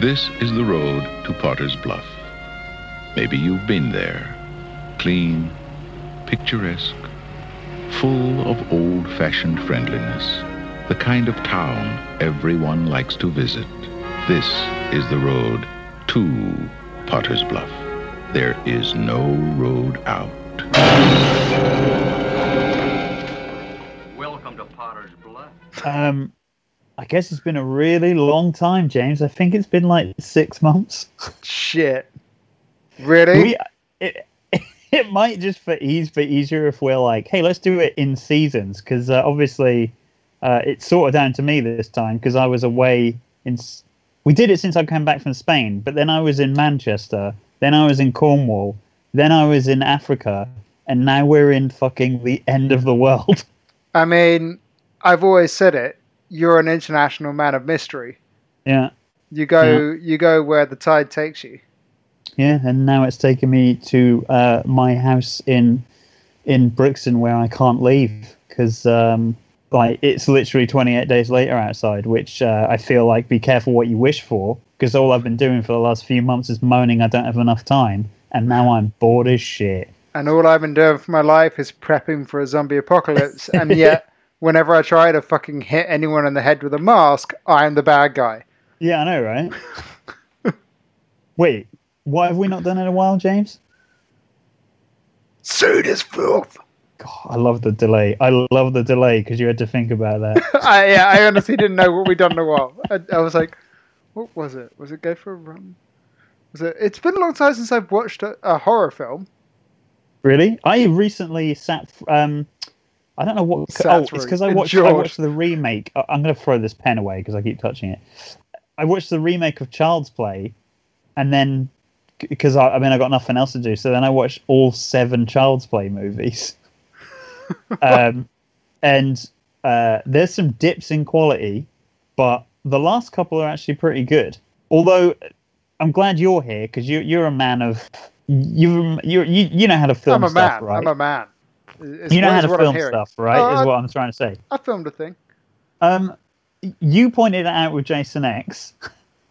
This is the road to Potter's Bluff. Maybe you've been there. Clean, picturesque, full of old-fashioned friendliness. The kind of town everyone likes to visit. This is the road to Potter's Bluff. There is no road out. Welcome to Potter's Bluff. I guess it's been a really long time, James. I think it's been like 6 months. Shit. Really? It might just be easier if we're like, hey, let's do it in seasons, because obviously it's sort of down to me this time, because I was away in... We did it since I came back from Spain, but then I was in Manchester, then I was in Cornwall, then I was in Africa, and now we're in fucking the end of the world. I mean, I've always said it. You're an international man of mystery. Yeah. You go where the tide takes you. Yeah, and now it's taken me to my house in Brixton, where I can't leave, because... it's literally 28 days later outside, which I feel like be careful what you wish for, because all I've been doing for the last few months is moaning I don't have enough time, and now I'm bored as shit. And all I've been doing for my life is prepping for a zombie apocalypse, and yet whenever I try to fucking hit anyone in the head with a mask, I'm the bad guy. Yeah, I know, right? Wait, what have we not done in a while, James? Suit is filth. God, I love the delay. Because you had to think about that. I honestly didn't know what we'd done in a while. I was like, what was it? Was it Go for a Run? It's been a long time since I've watched a horror film. Really? I recently sat... I don't know what... it's because I watched the remake. I'm going to throw this pen away because I keep touching it. I watched the remake of Child's Play, and then... Because, I got nothing else to do, so then I watched all 7 Child's Play movies. There's some dips in quality, but the last couple are actually pretty good. Although I'm glad you're here, because you're a man of you know how to film stuff, right? I'm a man. You know how to film stuff, right? Is what I'm trying to say. I filmed a thing. You pointed it out with Jason X.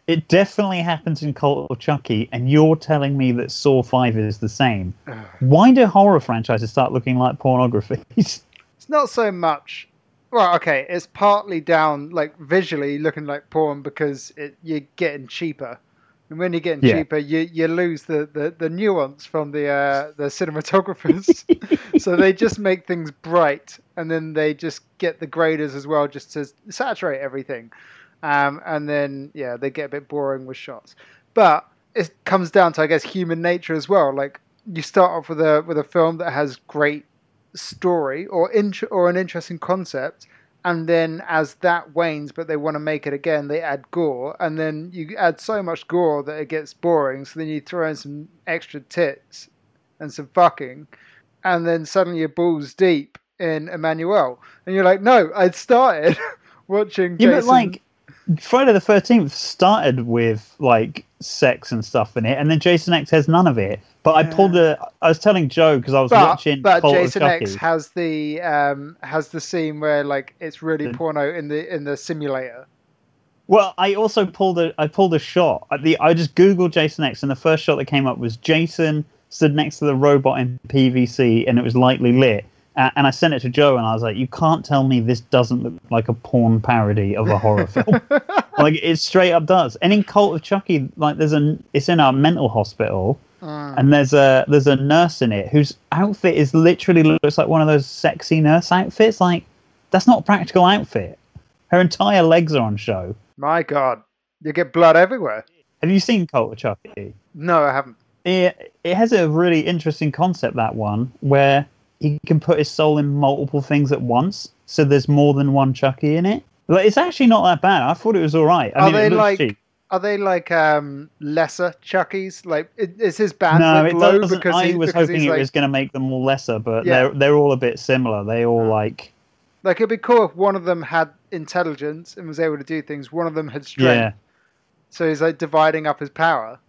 It definitely happens in Cult of Chucky, and you're telling me that Saw 5 is the same. Why do horror franchises start looking like pornographies? It's not so much... Well, okay, it's partly down, like, visually looking like porn because you're getting cheaper. And when you're getting cheaper, you lose the nuance from the cinematographers. So they just make things bright, and then they just get the graders as well just to saturate everything. And then, they get a bit boring with shots. But it comes down to, I guess, human nature as well. Like, you start off with a film that has great story or an interesting concept, and then as that wanes, but they want to make it again, they add gore, and then you add so much gore that it gets boring, so then you throw in some extra tits and some fucking, and then suddenly you're balls deep in Emmanuel. And you're like, no, I'd started watching Jason... Yeah, but like... Friday the 13th started with like sex and stuff in it, and then Jason X has none of it. But I pulled I was telling Joe because I was watching. But Cult Jason of Chucky. X has the scene where like it's really porno in the simulator. Well, I also pulled a shot. I just googled Jason X, and the first shot that came up was Jason stood next to the robot in PVC, and it was lightly lit. And I sent it to Joe, and I was like, you can't tell me this doesn't look like a porn parody of a horror film. Like, it straight up does. And in Cult of Chucky, like, it's in our mental hospital, and there's a nurse in it whose outfit is literally looks like one of those sexy nurse outfits. Like, that's not a practical outfit. Her entire legs are on show. My God. You get blood everywhere. Have you seen Cult of Chucky? No, I haven't. It has a really interesting concept, that one, where... He can put his soul in multiple things at once, so there's more than one Chucky in it. Like, it's actually not that bad. I thought it was all right. Are they like lesser Chuckies? Like, is his band low? Because I was hoping it was going to make them all lesser, but they're all a bit similar. They all like it'd be cool if one of them had intelligence and was able to do things. One of them had strength, so he's like dividing up his power.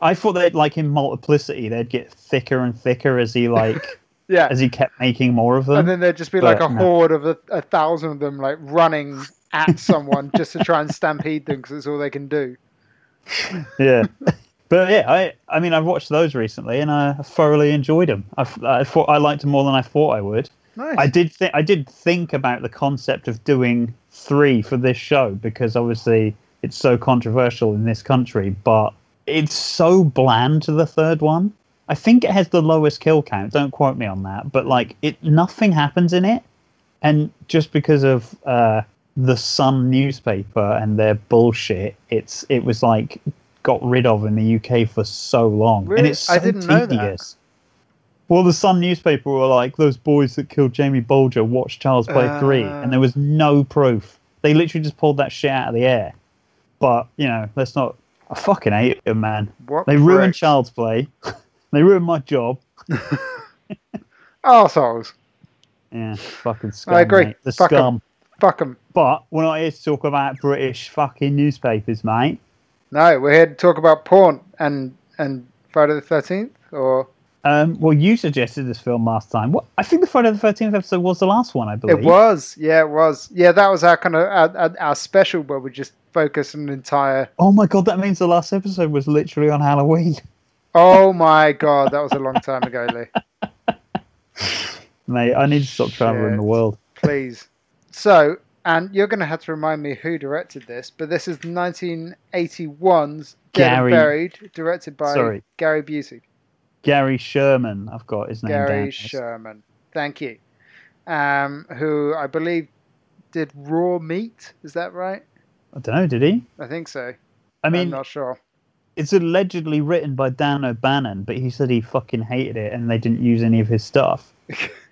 I thought that like in Multiplicity, they'd get thicker and thicker as he like. Yeah, as he kept making more of them, and then there'd just be horde of a 1,000 of them, like running at someone just to try and stampede them because it's all they can do. Yeah. But yeah, I mean, I've watched those recently, and I thoroughly enjoyed them. I thought I liked them more than I thought I would. Nice. I did think about the concept of doing 3 for this show, because obviously it's so controversial in this country, but it's so bland to the third one. I think it has the lowest kill count. Don't quote me on that, but like nothing happens in it, and just because of the Sun newspaper and their bullshit, it was like. Got rid of in the UK for so long. Really? And it's so tedious. Well, the Sun newspaper were like, those boys that killed Jamie Bolger watched Child's Play 3, and there was no proof. They literally just pulled that shit out of the air. But, you know, let's not... I fucking hate them, man. They ruined Child's Play. They ruined my job. Arseholes. Yeah, fucking scum. I agree. Mate. The fuck scum. Em. Fuck them. But we're not here to talk about British fucking newspapers, mate. No, we're here to talk about porn and Friday the 13th, or... Well, you suggested this film last time. Well, I think the Friday the 13th episode was the last one, I believe. It was. Yeah, it was. Yeah, that was our kind of our special where we just focused on an entire... Oh, my God, that means the last episode was literally on Halloween. Oh, my God, that was a long time ago, Lee. Mate, I need to stop traveling the world. Please. So... And you're going to have to remind me who directed this, but this is 1981's Dead and Buried, directed by Gary Busey. Gary Sherman, I've got his name down. Gary Sherman, thank you. Who I believe did Raw Meat, is that right? I don't know, did he? I think so. I mean, I'm not sure. It's allegedly written by Dan O'Bannon, but he said he fucking hated it and they didn't use any of his stuff.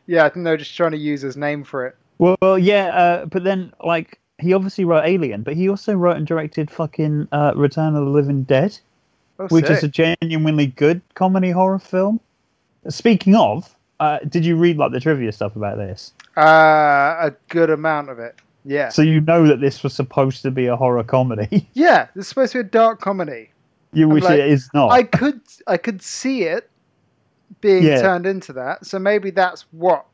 Yeah, I think they were just trying to use his name for it. Well, yeah, but then, like, he obviously wrote Alien, but he also wrote and directed fucking Return of the Living Dead, which is a genuinely good comedy horror film. Speaking of, did you read, like, the trivia stuff about this? A good amount of it, yeah. So you know that this was supposed to be a horror comedy. Yeah, it's supposed to be a dark comedy. Which like, it is not. I could see it being turned into that, so maybe that's what.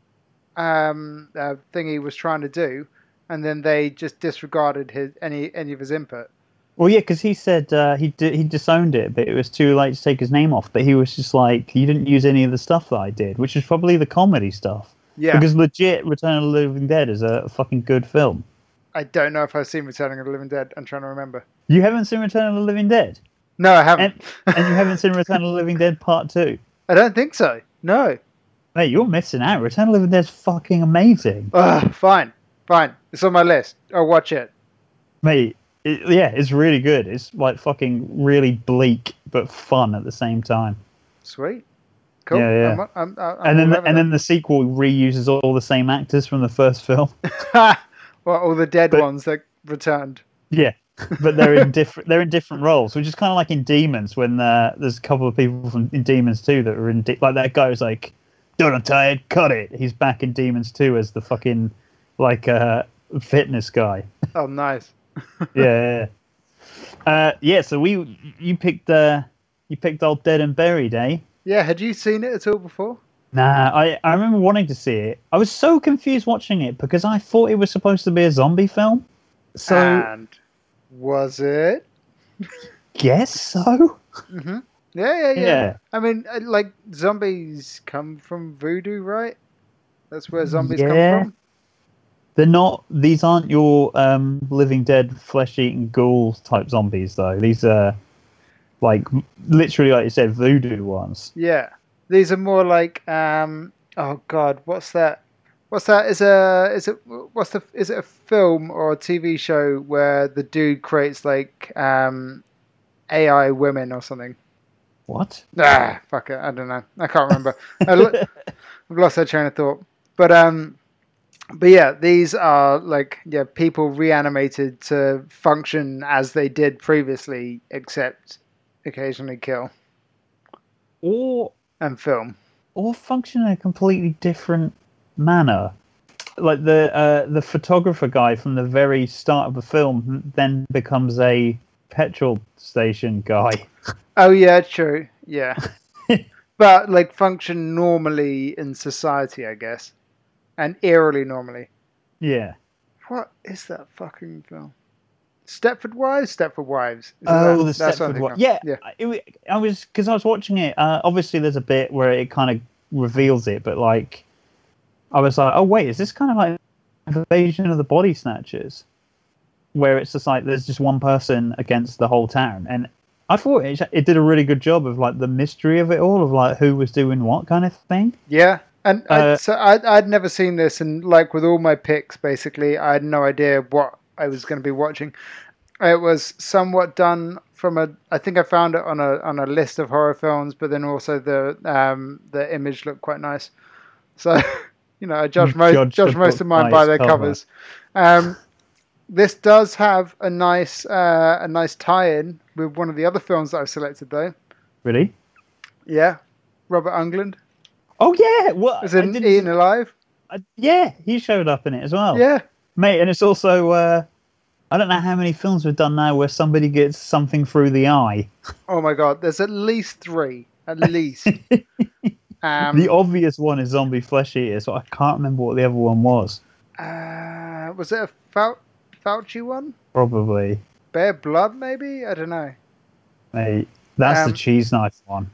Thing he was trying to do, and then they just disregarded any of his input. Well, yeah, because he said he disowned it, but it was too late to take his name off. But he was just like, you didn't use any of the stuff that I did, which is probably the comedy stuff. Yeah, because legit, Return of the Living Dead is a fucking good film. I don't know if I've seen Return of the Living Dead. I'm trying to remember. You haven't seen Return of the Living Dead? No, I haven't. And you haven't seen Return of the Living Dead Part 2? I don't think so. No. Mate, you're missing out. Return of the Living Dead's fucking amazing. Fine. It's on my list. I'll watch it. Mate, it's really good. It's like fucking really bleak but fun at the same time. Sweet. Cool. Yeah. And then the sequel reuses all the same actors from the first film. Well, all the dead ones that returned. Yeah. But they're in different roles, which is kind of like in Demons when there's a couple of people in Demons 2 that are in like that guy was like, "Don't untie it, cut it." He's back in Demons 2 as the fucking, like, fitness guy. Oh, nice. Yeah. So you picked old Dead and Buried, eh? Yeah, had you seen it at all before? Nah, I remember wanting to see it. I was so confused watching it because I thought it was supposed to be a zombie film. So, and was it? Guess so. Mm-hmm. Yeah. I mean, like, zombies come from voodoo, right? That's where zombies come from? These aren't your living dead, flesh-eating ghouls type zombies, though. These are, like, literally, like you said, voodoo ones. Yeah. These are more like, oh, God, what's that? Is it a film or a TV show where the dude creates, like, AI women or something? What? Fuck it. I don't know. I can't remember. I've lost that train of thought. But yeah, these are like people reanimated to function as they did previously, except occasionally kill and film, or function in a completely different manner. Like the photographer guy from the very start of the film then becomes a petrol station guy. Oh, yeah, true. Yeah. But, like, function normally in society, I guess. And eerily normally. Yeah. What is that fucking film? Stepford Wives? Stepford Wives. The Stepford Wives. Yeah. I was watching it. Obviously, there's a bit where it kind of reveals it, but like, I was like, oh, wait, is this kind of like Invasion of the Body Snatchers? Where it's just like, there's just one person against the whole town. And I thought it did a really good job of like the mystery of it all, of like who was doing what kind of thing. Yeah. And I'd never seen this, and like with all my picks, basically, I had no idea what I was going to be watching. It was somewhat done from I think I found it on a list of horror films, but then also the image looked quite nice. So, you know, I judged most of mine nice by their covers. This does have a nice tie-in with one of the other films that I've selected, though. Really? Yeah, Robert Englund. Oh, yeah. Well, is it Eaten Alive? Yeah, he showed up in it as well. Yeah. Mate, and it's also, I don't know how many films we've done now where somebody gets something through the eye. Oh, my God. There's at least three. At least. The obvious one is Zombie Flesh Eater, so I can't remember what the other one was. Was it a Fauci one? Probably. Bear Blood, maybe? I don't know. Mate, that's the cheese knife one.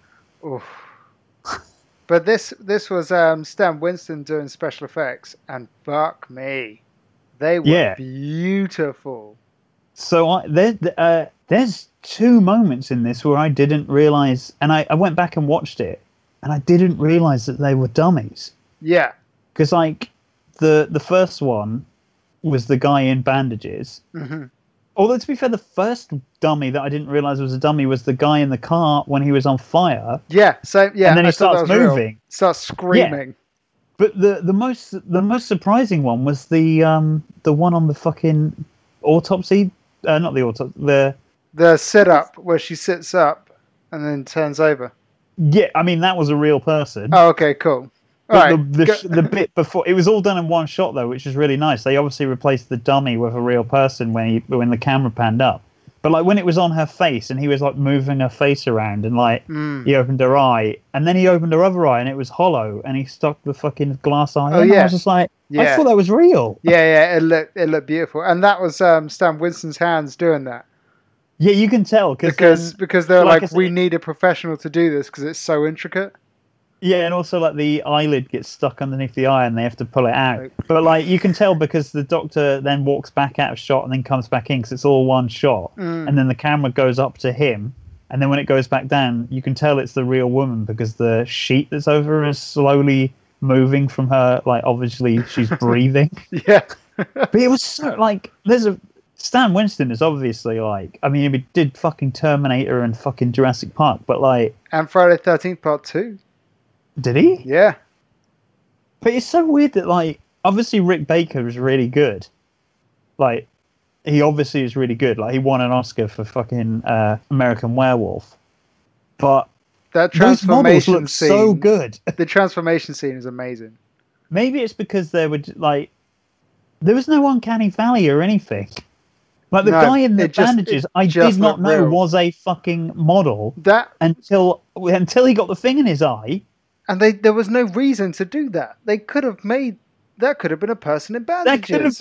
Oof. But this was Stan Winston doing special effects, and fuck me, they were beautiful. So there's two moments in this where I didn't realise, and I went back and watched it, and I didn't realise that they were dummies. Yeah. Because like the first one was the guy in bandages. Mm-hmm. Although to be fair, the first dummy that I didn't realise was a dummy was the guy in the car when he was on fire. Yeah, so yeah, and then he starts moving, starts screaming. Yeah. But the most surprising one was the one on the fucking autopsy, not the autopsy, the sit up where she sits up and then turns over. Yeah, I mean that was a real person. Oh, okay, cool. All right. The bit before, it was all done in one shot though, which is really nice. They obviously replaced the dummy with a real person when the camera panned up. But like when it was on her face and he was like moving her face around and like he opened her eye and then he opened her other eye and it was hollow and he stuck the fucking glass eye. Oh yeah, I was just like, I thought that was real. Yeah, it looked beautiful, and that was Stan Winston's hands doing that. Yeah, you can tell because they're like we need a professional to do this because it's so intricate. Yeah, and also like the eyelid gets stuck underneath the eye and they have to pull it out. But like you can tell because the doctor then walks back out of shot and then comes back in because it's all one shot. Mm. And then the camera goes up to him. And then when it goes back down, you can tell it's the real woman because the sheet that's over her is slowly moving from her. Like obviously she's breathing. Yeah. But it was so like Stan Winston is obviously like, I mean, he did fucking Terminator and fucking Jurassic Park, but like. And Friday the 13th part 2. Did he? Yeah. But it's so weird that, like, obviously Rick Baker is really good. Like, he obviously is really good. Like, he won an Oscar for fucking American Werewolf. But that transformation look scene, so good. The transformation scene is amazing. Maybe it's because there was no uncanny valley or anything. Like, the guy in the bandages, I did not know was a fucking model until he got the thing in his eye. And there was no reason to do that. They could have made... That could have been a person in bandages.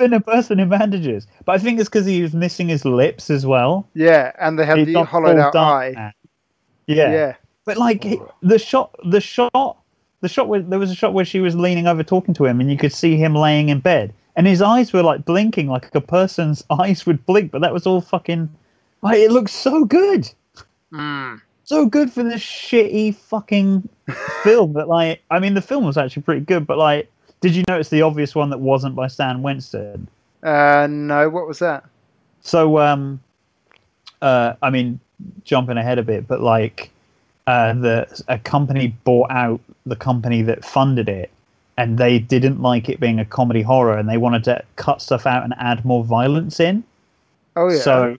But I think it's because he was missing his lips as well. Yeah, and they had the hollowed out eye. Yeah. But like, there was a shot where she was leaning over talking to him and you could see him laying in bed. And his eyes were like blinking, like a person's eyes would blink. But that was all fucking... Like, it looks so good. Mm. So good for this shitty fucking... film that, like, I mean, the film was actually pretty good, but like, did you notice the obvious one that wasn't by Stan Winston? No, what was that? So, I mean, jumping ahead a bit, but like, a company bought out the company that funded it, and they didn't like it being a comedy horror, and they wanted to cut stuff out and add more violence in. Oh yeah. So,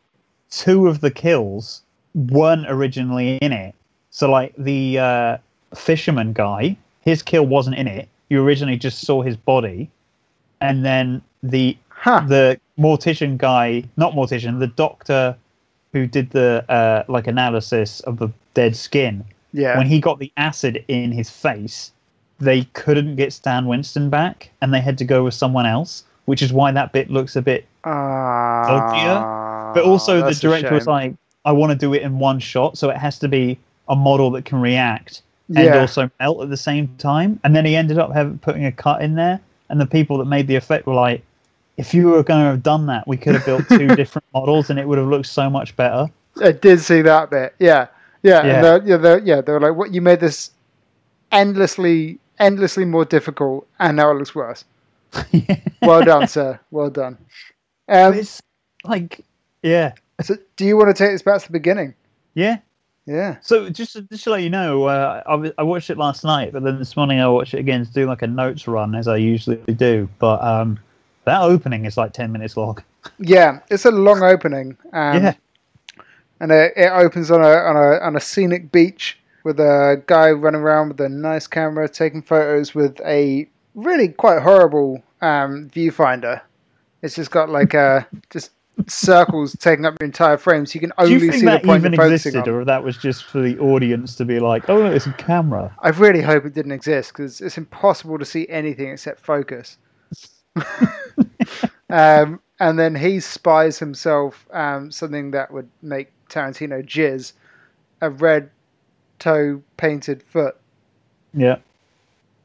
two of the kills weren't originally in it. So like the fisherman guy, his kill wasn't in it. You originally just saw his body, and then the mortician guy, not mortician, the doctor who did the like analysis of the dead skin. Yeah. When he got the acid in his face, they couldn't get Stan Winston back, and they had to go with someone else, which is why that bit looks a bit uglier. But also the director was like, I want to do it in one shot, so it has to be a model that can react and also melt at the same time. And then he ended up putting a cut in there, and the people that made the effect were like, if you were going to have done that, we could have built two different models and it would have looked so much better. I did see that bit, yeah. And they were like, "What? You made this endlessly more difficult, and now it looks worse." Yeah. Well done, sir. Well done. It's like, yeah. So, do you want to take this back to the beginning? Yeah. Yeah. So just to let you know, I watched it last night, but then this morning I watched it again to do like a notes run as I usually do. But that opening is like 10 minutes long. Yeah, it's a long opening. And it opens on a scenic beach with a guy running around with a nice camera, taking photos with a really quite horrible viewfinder. It's just got like just circles taking up your entire frame, so you can only see the point you're focusing on. Do you think that even existed, or that was just for the audience to be like, "Oh, it's a camera"? I really hope it didn't exist, because it's impossible to see anything except focus. And then he spies himself something that would make Tarantino jizz, a red toe painted foot. Yeah.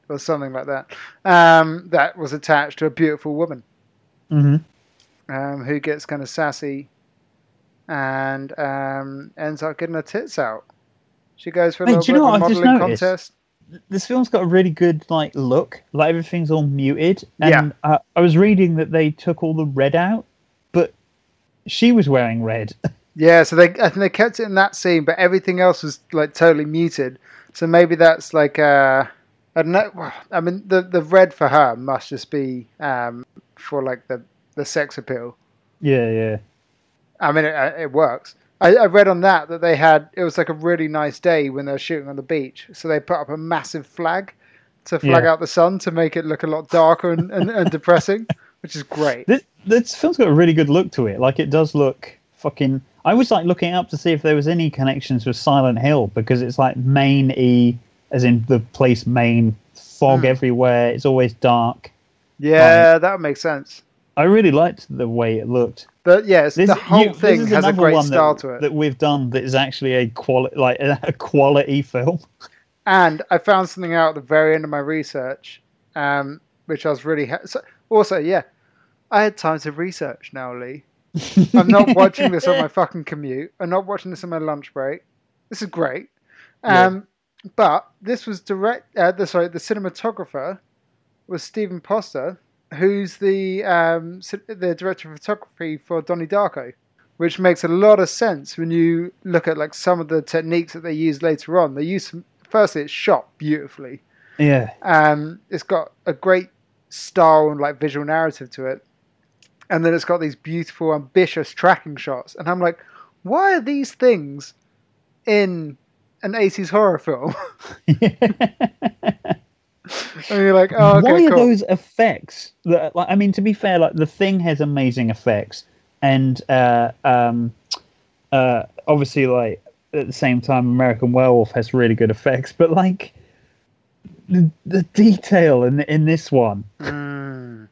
Or something like that. That was attached to a beautiful woman. Mm-hmm. Who gets kind of sassy and ends up getting her tits out. She goes for a modeling contest. This film's got a really good look. Like, everything's all muted. And I was reading that they took all the red out, but she was wearing red. Yeah, so I think they kept it in that scene, but everything else was totally muted. So maybe that's I don't know. I mean, the red for her must just be for the sex appeal. Yeah, yeah. I mean, it works. I read on that they had, it was a really nice day when they were shooting on the beach, so they put up a massive flag to flag out the sun to make it look a lot darker and depressing, which is great. This film's got a really good look to it. It does look fucking... I was looking up to see if there was any connections with Silent Hill, because it's Maine-y, as in the place Maine, fog everywhere, it's always dark. Yeah, that would make sense. I really liked the way it looked. But yes, the whole thing has a great style to it. That we've done that is actually a quality film. And I found something out at the very end of my research, which I was really I had time to research now, Lee. I'm not watching this on my fucking commute. I'm not watching this on my lunch break. This is great. But this was the cinematographer was Stephen Poster, who's the director of photography for Donnie Darko, which makes a lot of sense when you look at some of the techniques that they use later on. They use firstly, it's shot beautifully. Yeah. It's got a great style and visual narrative to it, and then it's got these beautiful, ambitious tracking shots. And I'm like, why are these things in an 80s horror film? And you're like, oh, okay, why are those effects? I mean, to be fair, The Thing has amazing effects, and obviously, at the same time, American Werewolf has really good effects. But the detail in this one, even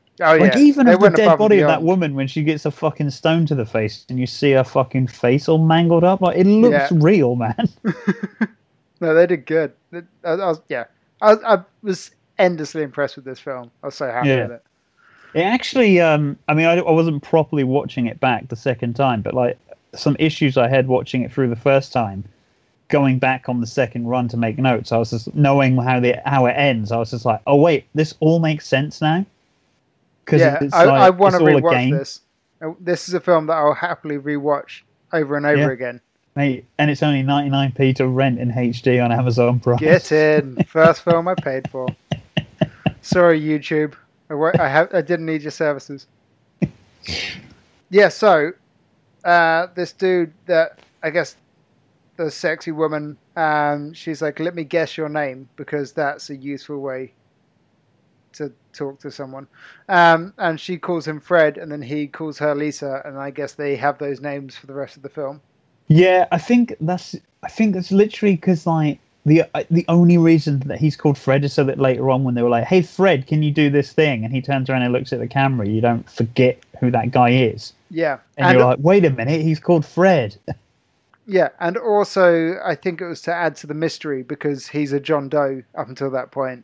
the dead body of that woman when she gets a fucking stone to the face, and you see her fucking face all mangled up, it looks real, man. No, they did good. I was endlessly impressed with this film. I was so happy with it. It actually, I wasn't properly watching it back the second time, but some issues I had watching it through the first time, going back on the second run to make notes, I was just knowing how it ends. I was just like, oh wait, this all makes sense now. I want to rewatch this. This is a film that I'll happily rewatch over and over again. Mate, and it's only 99p to rent in HD on Amazon Prime. Get in. First film I paid for. Sorry, YouTube. I didn't need your services. Yeah, so this dude that, I guess, the sexy woman, she's like, let me guess your name, because that's a useful way to talk to someone. And she calls him Fred, and then he calls her Lisa, and I guess they have those names for the rest of the film. Yeah, I think that's literally because the only reason that he's called Fred is so that later on when they were like, hey, Fred, can you do this thing? And he turns around and looks at the camera. You don't forget who that guy is. Yeah. And you're like, wait a minute, he's called Fred. Yeah. And also, I think it was to add to the mystery because he's a John Doe up until that point.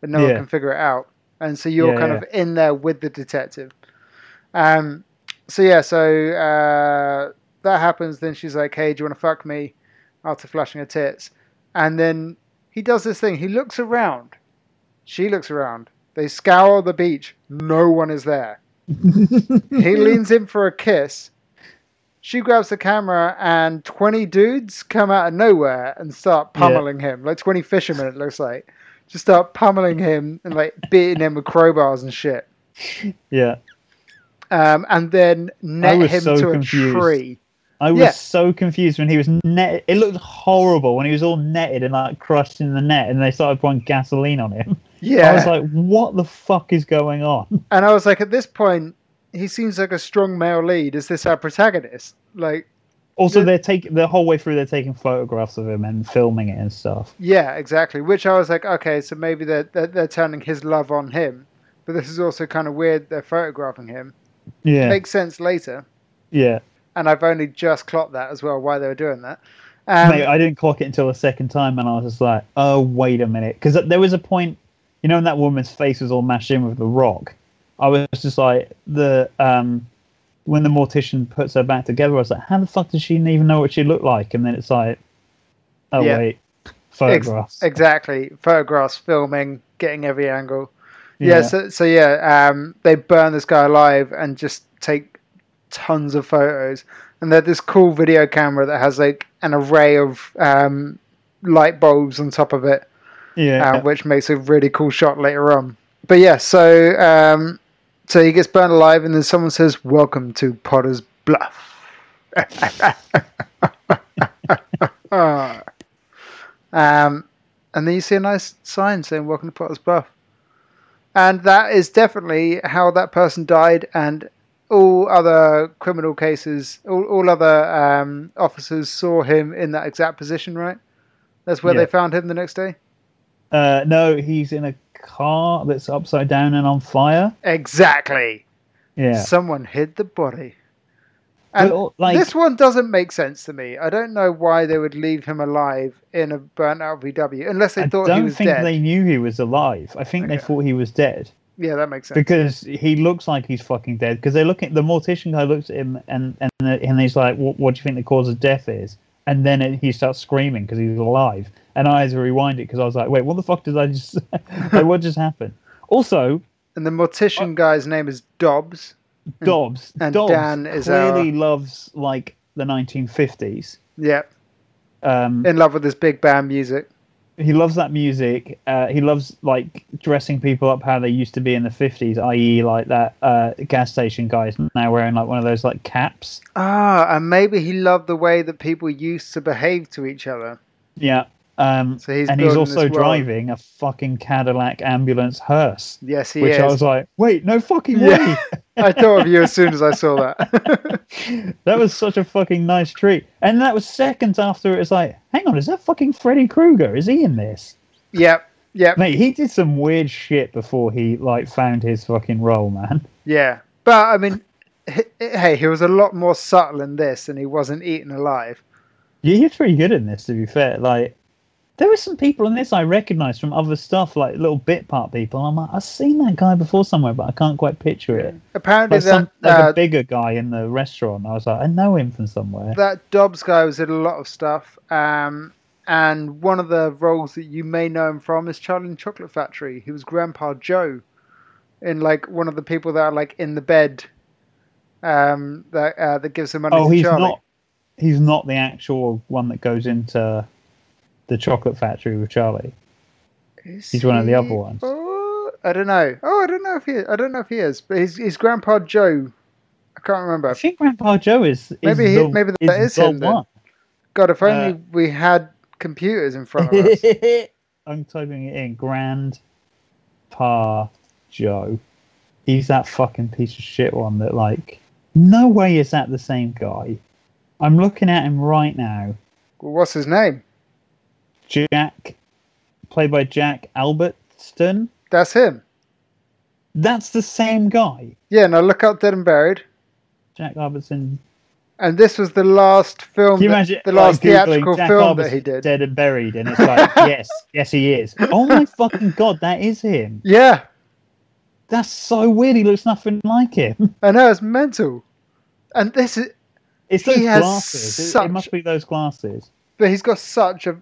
But no one can figure it out. And so you're kind of in there with the detective. So that happens. Then she's like, hey, do you want to fuck me? After flashing her tits. And then he does this thing. He looks around. She looks around. They scour the beach. No one is there. He leans in for a kiss. She grabs the camera and 20 dudes come out of nowhere and start pummeling him. Like 20 fishermen, it looks like. Just start pummeling him and like beating him with crowbars and shit. Yeah. And then net him to a tree. I was so confused when he was netted. It looked horrible when he was all netted and like crushed in the net and they started pouring gasoline on him. Yeah. I was like, what the fuck is going on? And I was like, at this point, he seems like a strong male lead. Is this our protagonist? Like, also, the whole way through, they're taking photographs of him and filming it and stuff. Yeah, exactly. Which I was like, okay, so maybe they're turning his love on him. But this is also kind of weird. They're photographing him. Yeah. It makes sense later. Yeah. And I've only just clocked that as well, why they were doing that. Mate, I didn't clock it until the second time, and I was just like, oh, wait a minute. Because there was a point, you know, when that woman's face was all mashed in with the rock, I was just like, when the mortician puts her back together, I was like, how the fuck does she even know what she looked like? And then it's like, oh, wait, photographs. Exactly, photographs, filming, getting every angle. Yeah, so they burn this guy alive and just take tons of photos, and they're this cool video camera that has like an array of light bulbs on top of it, which makes a really cool shot later on. But so he gets burned alive, and then someone says, welcome to Potter's Bluff. And then you see a nice sign saying welcome to Potter's Bluff, and that is definitely how that person died. And all other criminal cases, all other officers saw him in that exact position, right? That's where they found him the next day? No, he's in a car that's upside down and on fire. Exactly. Yeah. Someone hid the body. And this one doesn't make sense to me. I don't know why they would leave him alive in a burnt-out VW, unless they thought he was dead. I don't think they knew he was alive. I think they thought he was dead. Yeah, that makes sense. Because he looks like he's fucking dead. Because they look at the mortician guy, looks at him, and he's like, "What do you think the cause of death is?" And then he starts screaming because he's alive. And I had to rewind it because I was like, "Wait, what the fuck did I just? Like, what just happened?" Also, and the mortician guy's name is Dobbs. Dobbs and Dobbs Dan is clearly loves like the 1950s. Yeah, in love with this big band music. He loves that music. He loves like dressing people up how they used to be in the 50s, i.e. like that gas station guy is now wearing like one of those like caps. Ah, and maybe he loved the way that people used to behave to each other. Yeah. So he's also driving a fucking Cadillac ambulance hearse. Yes, he is. Which I was like, wait, no fucking way. I thought of you as soon as I saw that. That was such a fucking nice treat. And that was seconds after it was like, hang on, is that fucking Freddy Krueger? Is he in this? Yep, yep. Mate, he did some weird shit before he like found his fucking role, man. Yeah, but I mean, hey, he was a lot more subtle in this, and he wasn't eaten alive. Yeah, he's pretty good in this, to be fair. Like, there were some people in this I recognised from other stuff, like little bit part people. I'm like, I've seen that guy before somewhere, but I can't quite picture it. Apparently, like a bigger guy in the restaurant. I was like, I know him from somewhere. That Dobbs guy was in a lot of stuff. And one of the roles that you may know him from is Charlie in Chocolate Factory. He was Grandpa Joe in like one of the people that are like in the bed that gives him money to Charlie. He's not the actual one that goes into the Chocolate Factory with Charlie. He's one of the other ones. Oh, I don't know. Oh, I don't know if he is. But he's Grandpa Joe. I can't remember. I think Grandpa Joe is that is him then. God, if only we had computers in front of us. I'm typing it in. Grandpa Joe. He's that fucking piece of shit one that like, no way is that the same guy. I'm looking at him right now. Well, what's his name? Jack, played by Jack Albertson. That's him. That's the same guy. Yeah, now look up Dead and Buried. Jack Albertson. And this was the last film, theatrical Jack film Albertson that he did. Dead and Buried, and it's like, yes, he is. Oh my fucking god, that is him. Yeah. That's so weird. He looks nothing like him. I know, it's mental. And this is... It's those glasses. It must be those glasses. But he's got such a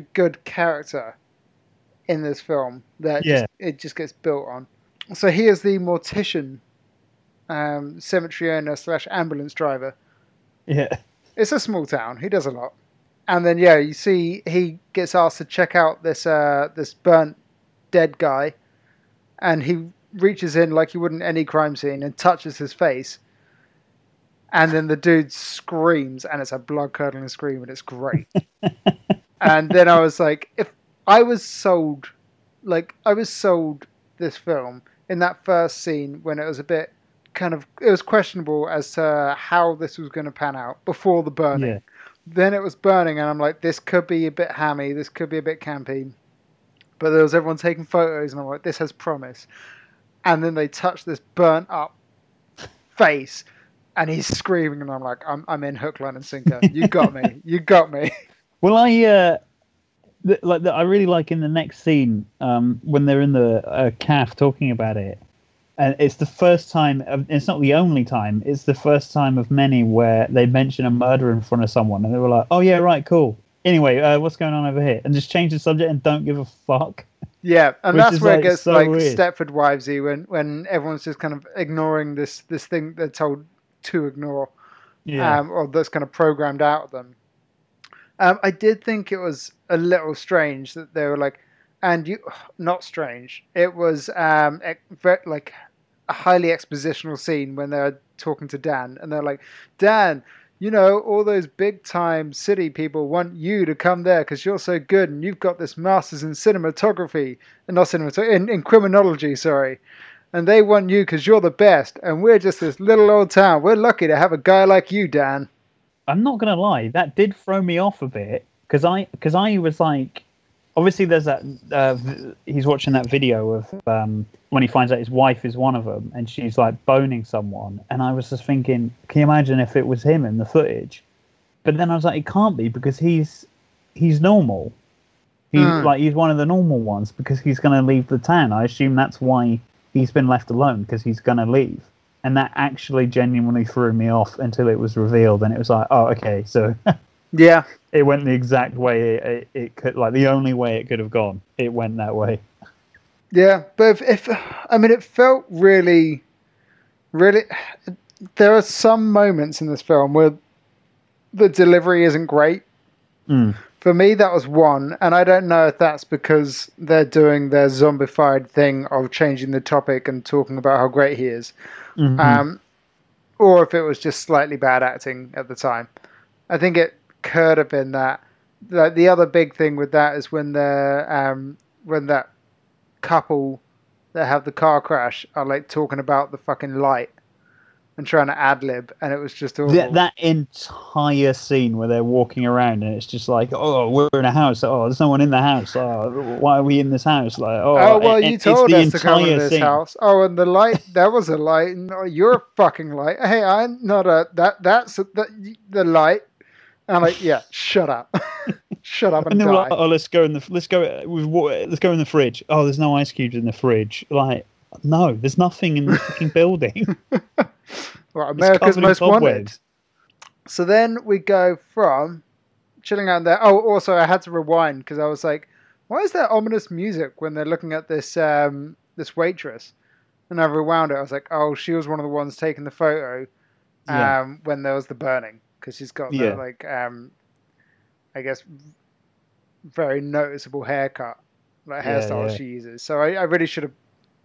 good character in this film that it just gets built on. So he is the mortician, cemetery owner / ambulance driver. Yeah. It's a small town. He does a lot. And then, you see he gets asked to check out this burnt dead guy. And he reaches in like he would in any crime scene and touches his face. And then the dude screams, and it's a blood-curdling scream, and it's great. And then I was like, if I was sold, this film in that first scene when it was a bit kind of, it was questionable as to how this was going to pan out before the burning. Yeah. Then it was burning, and I'm like, this could be a bit hammy, this could be a bit campy. But there was everyone taking photos, and I'm like, this has promise. And then they touch this burnt-up face, and he's screaming, and I'm like, I'm in hook, line, and sinker. You got me. Well, I really like in the next scene when they're in the calf talking about it, and it's the first time. It's not the only time. It's the first time of many where they mention a murder in front of someone, and they were like, "Oh yeah, right, cool. Anyway, what's going on over here?" And just change the subject and don't give a fuck. Yeah, and that's where it gets so like weird. Stepford Wivesy when everyone's just kind of ignoring this thing they're told to ignore, or that's kind of programmed out of them. I did think it was a little strange that they were like, not strange. It was like a highly expositional scene when they're talking to Dan, and they're like, Dan, you know, all those big time city people want you to come there because you're so good and you've got this master's in cinematography, and not cinematography, in criminology, sorry. And they want you because you're the best. And we're just this little old town. We're lucky to have a guy like you, Dan. I'm not going to lie. That did throw me off a bit. Because I was like... Obviously, there's that... he's watching that video of when he finds out his wife is one of them. And she's, like, boning someone. And I was just thinking, can you imagine if it was him in the footage? But then I was like, it can't be because he's normal. He's one of the normal ones because he's going to leave the town. I assume that's why... He's been left alone because he's going to leave. And that actually genuinely threw me off until it was revealed. And it was like, oh, okay. So yeah, it went the exact way it could, like the only way it could have gone. It went that way. Yeah. But if it felt really, really, there are some moments in this film where the delivery isn't great. Mm. For me, that was one, and I don't know if that's because they're doing their zombified thing of changing the topic and talking about how great he is, or if it was just slightly bad acting at the time. I think it could have been that. Like, the other big thing with that is when that couple that have the car crash are like talking about the fucking light and trying to ad-lib, and it was just awful. That entire scene where they're walking around, and it's just like, oh, we're in a house, oh, there's no one in the house, oh, why are we in this house? Like, oh well, you told us to come in this house. Oh, and the light, that was a light, and oh, you're a fucking light. Hey, I'm not the light. And I'm like, yeah, shut up. Shut up and die. Like, oh, let's go in the fridge. Oh, there's no ice cubes in the fridge. Like, no, there's nothing in the fucking building. Well, America's Most Wanted. So then we go from chilling out there. Oh, also I had to rewind because I was like, why is there ominous music when they're looking at this this waitress? And I rewound it. I was like, oh, she was one of the ones taking the photo when there was the burning, because she's got that like I guess very noticeable haircut, like hairstyle she uses. So I really should have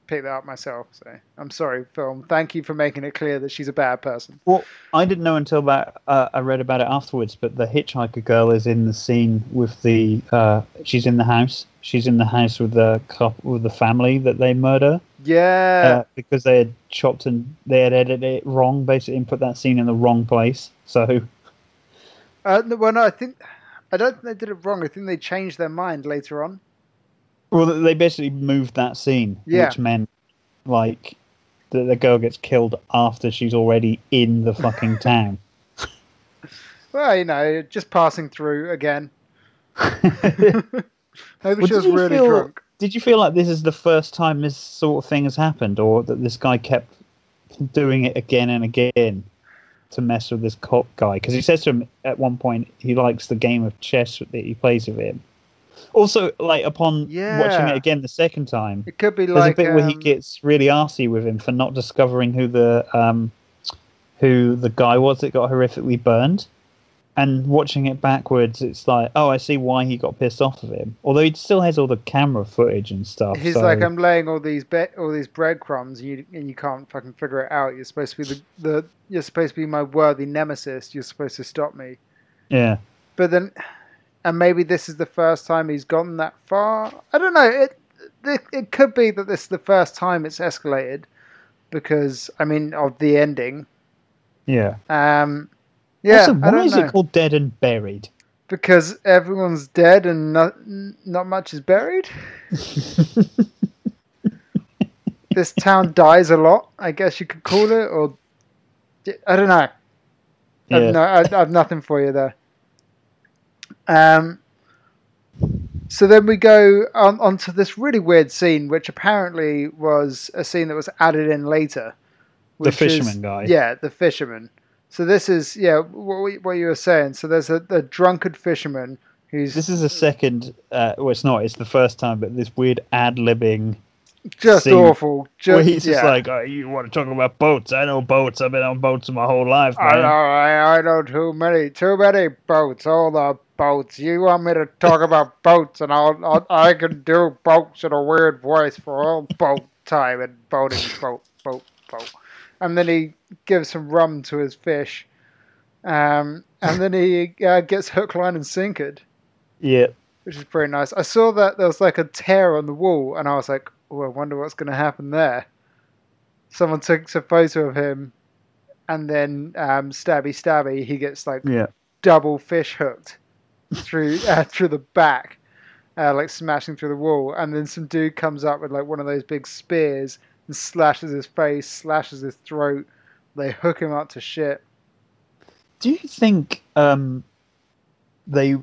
pick that up myself. So I'm sorry, film, thank you for making it clear that she's a bad person. Well, I didn't know until about I read about it afterwards, but the hitchhiker girl is in the scene with the she's in the house with the couple, with the family that they murder, because they had chopped and they had edited it wrong basically and put that scene in the wrong place. So I think I don't think they did it wrong. I think they changed their mind later on. Well, they basically moved that scene, yeah, which meant, like, that the girl gets killed after she's already in the fucking town. Well, you know, just passing through again. Maybe she was really drunk. Did you feel like this is the first time this sort of thing has happened, or that this guy kept doing it again and again to mess with this cop guy? Because he says to him at one point he likes the game of chess that he plays with him. Also, like, upon watching it again the second time, it could be like there's a bit where he gets really arsey with him for not discovering who the guy was that got horrifically burned. And watching it backwards, it's like, oh, I see why he got pissed off of him. Although he still has all the camera footage and stuff. He's like, I'm laying all these breadcrumbs, and you can't fucking figure it out. You're supposed to be you're supposed to be my worthy nemesis. You're supposed to stop me. Yeah. But then, and maybe this is the first time he's gotten that far. I don't know. It could be that this is the first time it's escalated, because I mean of the ending. Yeah. Yeah, also, why is it called Dead and Buried? Because everyone's dead and not much is buried. This town dies a lot, I guess you could call it, or I don't know. Yeah. I've nothing for you there. So then we go on to this really weird scene, which apparently was a scene that was added in later. The fisherman guy. Yeah, the fisherman. So this is, what you were saying. So there's a drunkard fisherman who's... This is a second... well, it's not. It's the first time, but this weird ad-libbing... Just scene, awful. Just, where he's just like, oh, you want to talk about boats? I know boats. I've been on boats my whole life, man. I know too many boats. All the boats. You want me to talk about boats, and I can do boats in a weird voice for all boat time and boating, boat. And then he gives some rum to his fish. And then he gets hook, line, and sinkered. Yeah. Which is pretty nice. I saw that there was like a tear on the wall, and I was like, oh, I wonder what's going to happen there. Someone takes a photo of him, and then stabby, he gets like double fish hooked through the back, like smashing through the wall. And then some dude comes up with like one of those big spears, and slashes his face, slashes his throat. They hook him up to shit. Do you think because they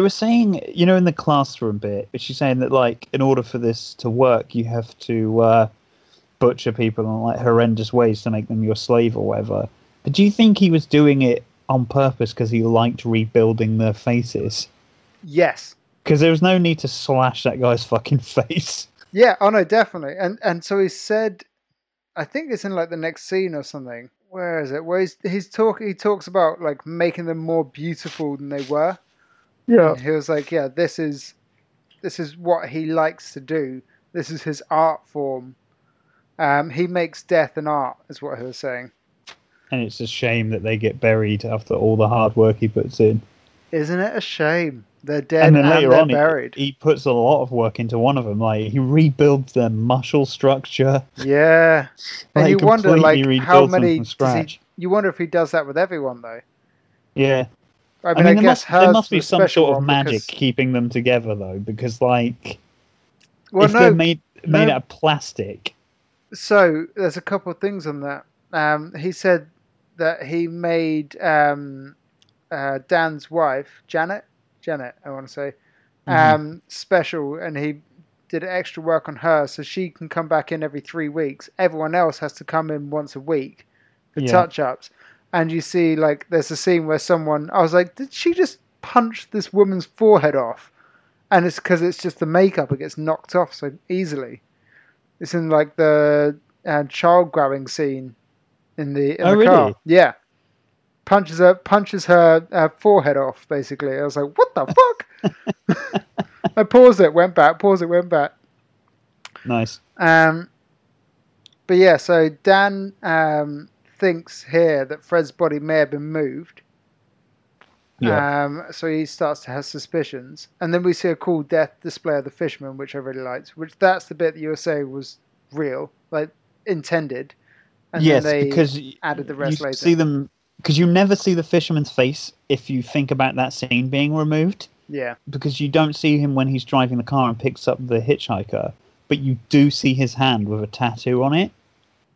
were saying, you know, in the classroom bit, she's saying that like in order for this to work, you have to butcher people in like horrendous ways to make them your slave or whatever. But do you think he was doing it on purpose because he liked rebuilding their faces? Yes. Because there was no need to slash that guy's fucking face. Yeah, oh no, definitely. And so he said, I think it's in like the next scene or something. Where is it? Where he talks about like making them more beautiful than they were. Yeah. And he was like, yeah, this is what he likes to do. This is his art form. He makes death an art, is what he was saying. And it's a shame that they get buried after all the hard work he puts in. Isn't it a shame? They're dead and later on, buried. He puts a lot of work into one of them. Like he rebuilds their muscle structure. Yeah, and you wonder like how many. You wonder if he does that with everyone though. Yeah, I mean I guess there must be some sort of magic keeping them together though, because like if they're made out of plastic. So there's a couple of things on that. He said that he made Dan's wife Janet, I want to say, special, and he did extra work on her so she can come back in every 3 weeks. Everyone else has to come in once a week for touch-ups. And you see, like, there's a scene where someone... I was like, did she just punch this woman's forehead off? And it's because it's just the makeup. It gets knocked off so easily. It's in, like, the child-grabbing scene in the car. Really? Yeah. Punches her forehead off, basically. I was like, what the fuck? I paused it, went back. Nice. But yeah, so Dan thinks here that Fred's body may have been moved. Yeah. So he starts to have suspicions. And then we see a cool death display of the fisherman, which I really liked, which that's the bit that you were saying was real, like intended. And then they added the rest later. See them because you never see the fisherman's face if you think about that scene being removed. Yeah. Because you don't see him when he's driving the car and picks up the hitchhiker, but you do see his hand with a tattoo on it.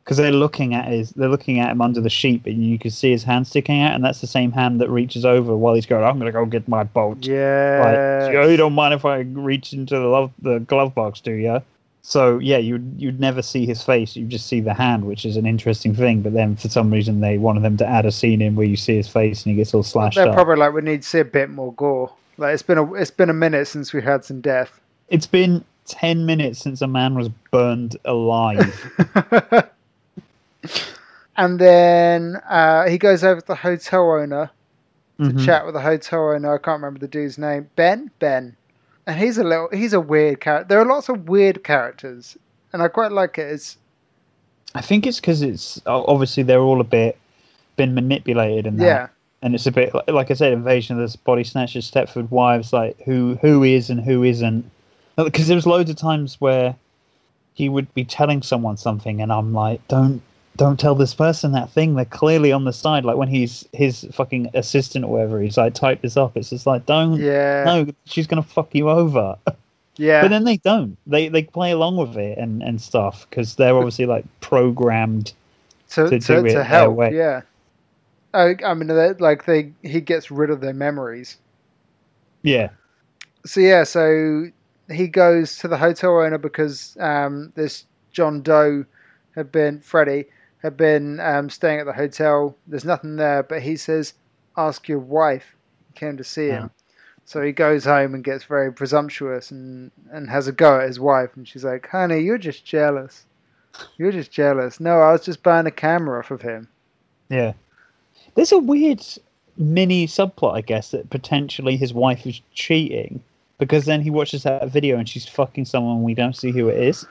Because they're looking at him under the sheep, and you can see his hand sticking out, and that's the same hand that reaches over while he's going, I'm going to go get my boat. Yeah. Like, you don't mind if I reach into the glove box, do you? So, yeah, you'd never see his face. You just see the hand, which is an interesting thing. But then, for some reason, they wanted them to add a scene in where you see his face and he gets all slashed up. They're probably like, we need to see a bit more gore. Like, it's been a minute since we had some death. It's been 10 minutes since a man was burned alive. And then he goes over to the hotel owner to chat with the hotel owner. I can't remember the dude's name. Ben. And he's a weird character. There are lots of weird characters, and I quite like it. I think it's because it's obviously they're all a bit been manipulated and that. Yeah. And it's a bit like I said, Invasion of the Body Snatchers, Stepford Wives, like who is and who isn't. Because there was loads of times where he would be telling someone something, and I'm like, Don't tell this person that thing. They're clearly on the side. Like when he's his fucking assistant or whatever, he's like, type this up. It's just like, don't. Yeah. No, she's going to fuck you over. Yeah. But then they don't. They play along with it and stuff because they're obviously like programmed to do it to help. Their way. Yeah. I mean, like he gets rid of their memories. Yeah. So he goes to the hotel owner because this John Doe had been staying at the hotel. There's nothing there, but he says, ask your wife. He came to see him. So he goes home and gets very presumptuous and has a go at his wife. And she's like, honey, you're just jealous. No, I was just buying a camera off of him. Yeah. There's a weird mini subplot, I guess, that potentially his wife is cheating. Because then he watches that video and she's fucking someone we don't see who it is.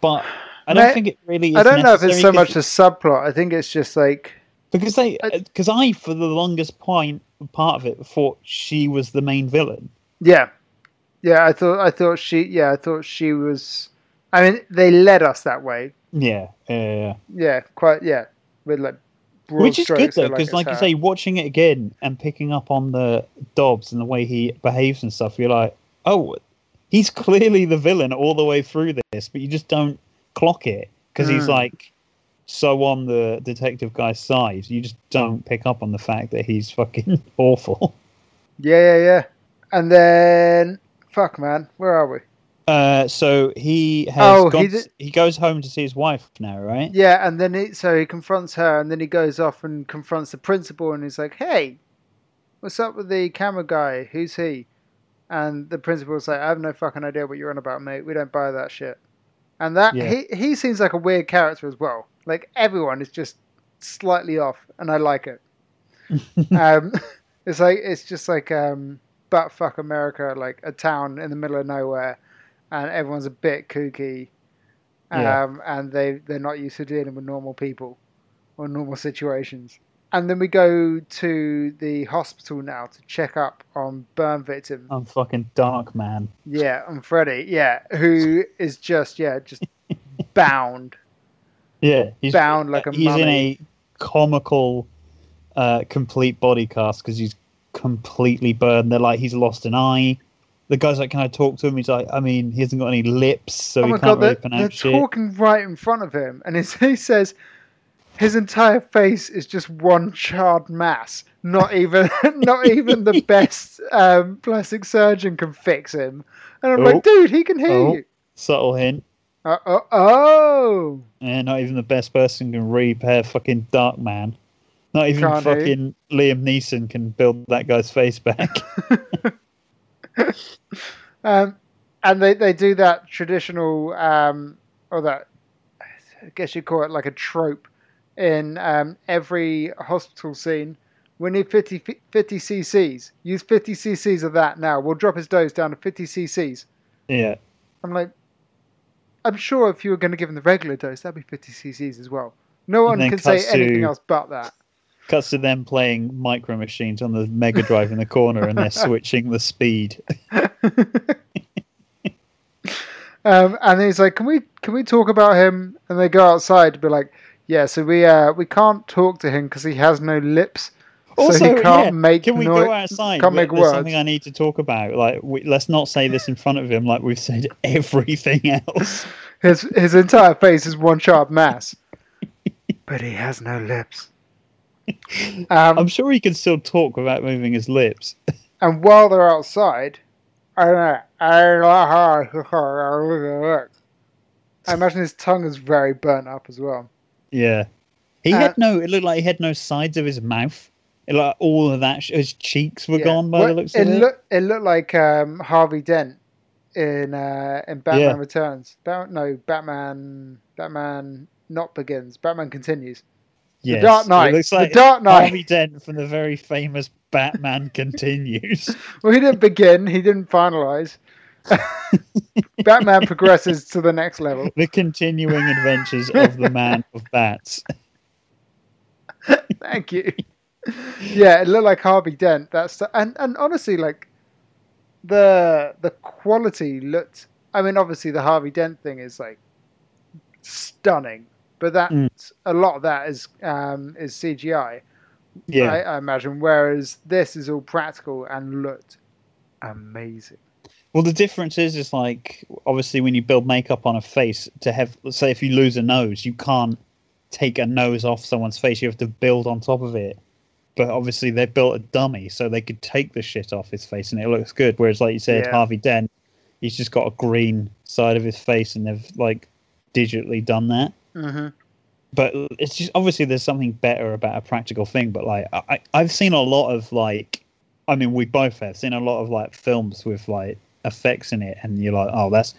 But I don't think it really is. I don't know if it's so much a subplot. I think it's just like... Because I, for the longest part of it, thought she was the main villain. Yeah. Yeah, I thought she was... I mean, they led us that way. Yeah. Yeah, quite, yeah. With like broad Which is strokes, good, though, because like you say, watching it again and picking up on the Dobbs and the way he behaves and stuff, you're like, oh, he's clearly the villain all the way through this, but you just don't clock it because he's like so on the detective guy's side. You just don't pick up on the fact that he's fucking awful. Yeah. And then fuck, man, where are we? So he has he goes home to see his wife now, right? Yeah. And then he confronts her, and then he goes off and confronts the principal, and he's like, hey, what's up with the camera guy? Who's he? And the principal's like, I have no fucking idea what you're on about, mate. We don't buy that shit. And he seems like a weird character as well. Like, everyone is just slightly off, and I like it. It's just like butt fuck America, like a town in the middle of nowhere, and everyone's a bit kooky, and they're not used to dealing with normal people or normal situations. And then we go to the hospital now to check up on burn victims. I'm fucking Darkman. Yeah, I'm Freddy. Yeah, who is just bound. Yeah, he's bound like a mummy. He's in a comical, complete body cast because he's completely burned. They're like, he's lost an eye. The guy's like, can I talk to him? He's like, I mean, he hasn't got any lips, so he can't really pronounce shit. They're talking right in front of him, and he says... His entire face is just one charred mass. Not even the best plastic surgeon can fix him. And I'm like, dude, he can hear you. Subtle hint. Yeah, not even the best person can repair fucking Darkman. Not even fucking Liam Neeson can build that guy's face back. And they do that traditional, I guess you call it like a trope. In every hospital scene, we need 50 cc's. Use 50 cc's of that now. We'll drop his dose down to 50 cc's. Yeah. I'm like, I'm sure if you were going to give him the regular dose, that'd be 50 cc's as well. No one can say anything else but that. Cuts to them playing Micro Machines on the Mega Drive in the corner, and they're switching the speed. And he's like, can we talk about him? And they go outside to be like, Yeah, so we can't talk to him because he has no lips. Also, so he can't make noise. Can we go outside? Can't make words. There's something I need to talk about. Like, let's not say this in front of him like we've said everything else. His entire face is one sharp mass. But he has no lips. I'm sure he can still talk without moving his lips. And while they're outside, I imagine his tongue is very burnt up as well. Yeah. It looked like he had no sides of his mouth. Like all of that, his cheeks were gone by the looks of it. It looked like Harvey Dent in Batman Returns. Batman not begins. Batman continues. Yes. The Dark Knight. It looks like the Dark Knight. Harvey Dent from the very famous Batman Continues. Well, he didn't begin. He didn't finalize. Batman progresses to the next level. The continuing adventures of the Man of Bats. Thank you. Yeah, it looked like Harvey Dent. And honestly, like the quality looked. I mean, obviously the Harvey Dent thing is like stunning, but that a lot of that is CGI. Yeah, right, I imagine. Whereas this is all practical and looked amazing. Well, the difference is like obviously when you build makeup on a face to have, let's say, if you lose a nose, you can't take a nose off someone's face. You have to build on top of it. But obviously they built a dummy so they could take the shit off his face and it looks good. Whereas, like you said, Harvey Dent, he's just got a green side of his face and they've like digitally done that. Mm-hmm. But it's just obviously there's something better about a practical thing. But like I've seen a lot of like, I mean, we both have seen a lot of like films with like effects in it, and you're like, oh, that's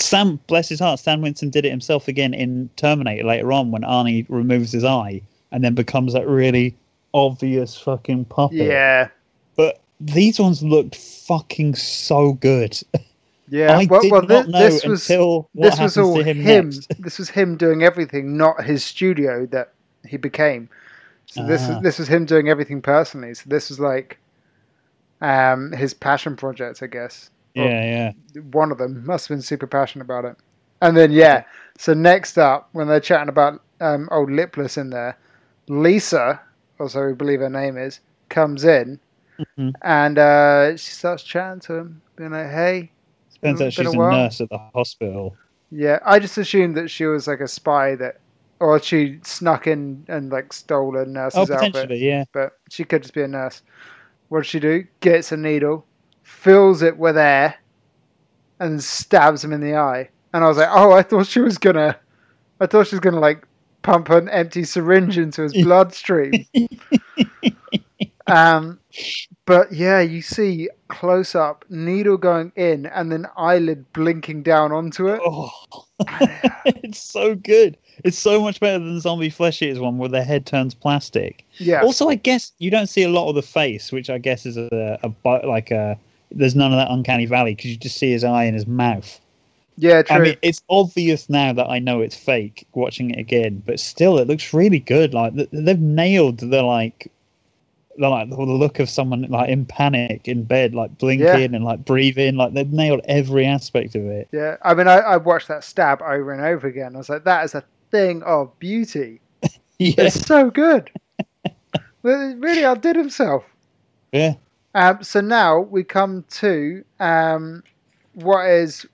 Sam. Bless his heart, Stan Winston did it himself again in Terminator later on when Arnie removes his eye and then becomes that really obvious fucking puppet. Yeah, but these ones looked fucking so good. Yeah, I did not know this was him next. This was him doing everything, not his studio that he became. So this was him doing everything personally. So this was like his passion project, I guess. Yeah. One of them must have been super passionate about it. And then so next up, when they're chatting about old Lipless in there, Lisa, or so we believe her name is, comes in, and she starts chatting to him, being like, hey. Turns out she's a nurse at the hospital. Yeah, I just assumed that she was like a spy or she snuck in and like stole a nurse's outfit. Potentially, yeah. But she could just be a nurse. What does she do? Gets a needle, fills it with air, and stabs him in the eye. And I was like, oh, I thought she was gonna like pump an empty syringe into his bloodstream. But yeah, you see close up needle going in and then eyelid blinking down onto it. Oh. It's so good. It's so much better than the Zombie Flesh Eater's one where the head turns plastic. Yeah. Also, I guess you don't see a lot of the face, which I guess is there's none of that uncanny valley because you just see his eye and his mouth. Yeah, true. I mean, it's obvious now that I know it's fake watching it again, but still, it looks really good. Like they've nailed the look of someone like in panic in bed, like blinking and like breathing. Like they've nailed every aspect of it. Yeah, I mean, I watched that stab over and over again. I was like, that is a thing of beauty. Yeah. It's so good. Really outdid himself. Yeah. So now we come to what I was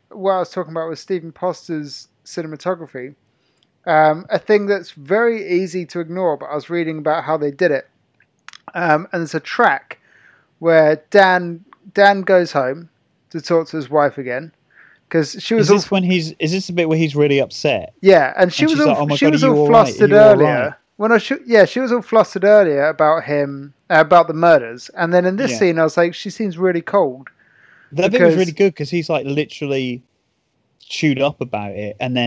talking about with Stephen Poster's cinematography, a thing that's very easy to ignore, but I was reading about how they did it. And there's a track where Dan goes home to talk to his wife again because she was. Is this the bit where he's really upset? Yeah, and she was all flustered earlier. She was all flustered earlier about him about the murders, and then in this scene, I was like, she seems really cold. That bit was really good because he's like literally chewed up about it, and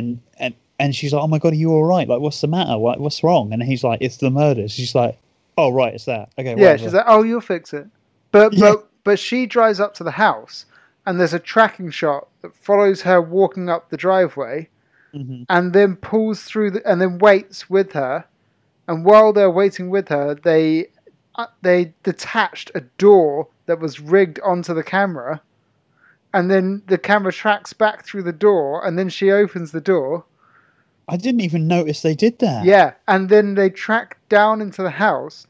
she's like, "Oh my god, are you all right? Like, what's the matter? What's wrong?" And he's like, "It's the murders." She's like, "Oh right, it's that." Okay. Yeah, whatever. She's like, "Oh, you'll fix it," but she drives up to the house, and there's a tracking shot that follows her walking up the driveway, and then pulls through and then waits with her, and while they're waiting with her, they detached a door that was rigged onto the camera. And then the camera tracks back through the door, and then she opens the door, I didn't even notice they did that. Yeah, and then they track down into the house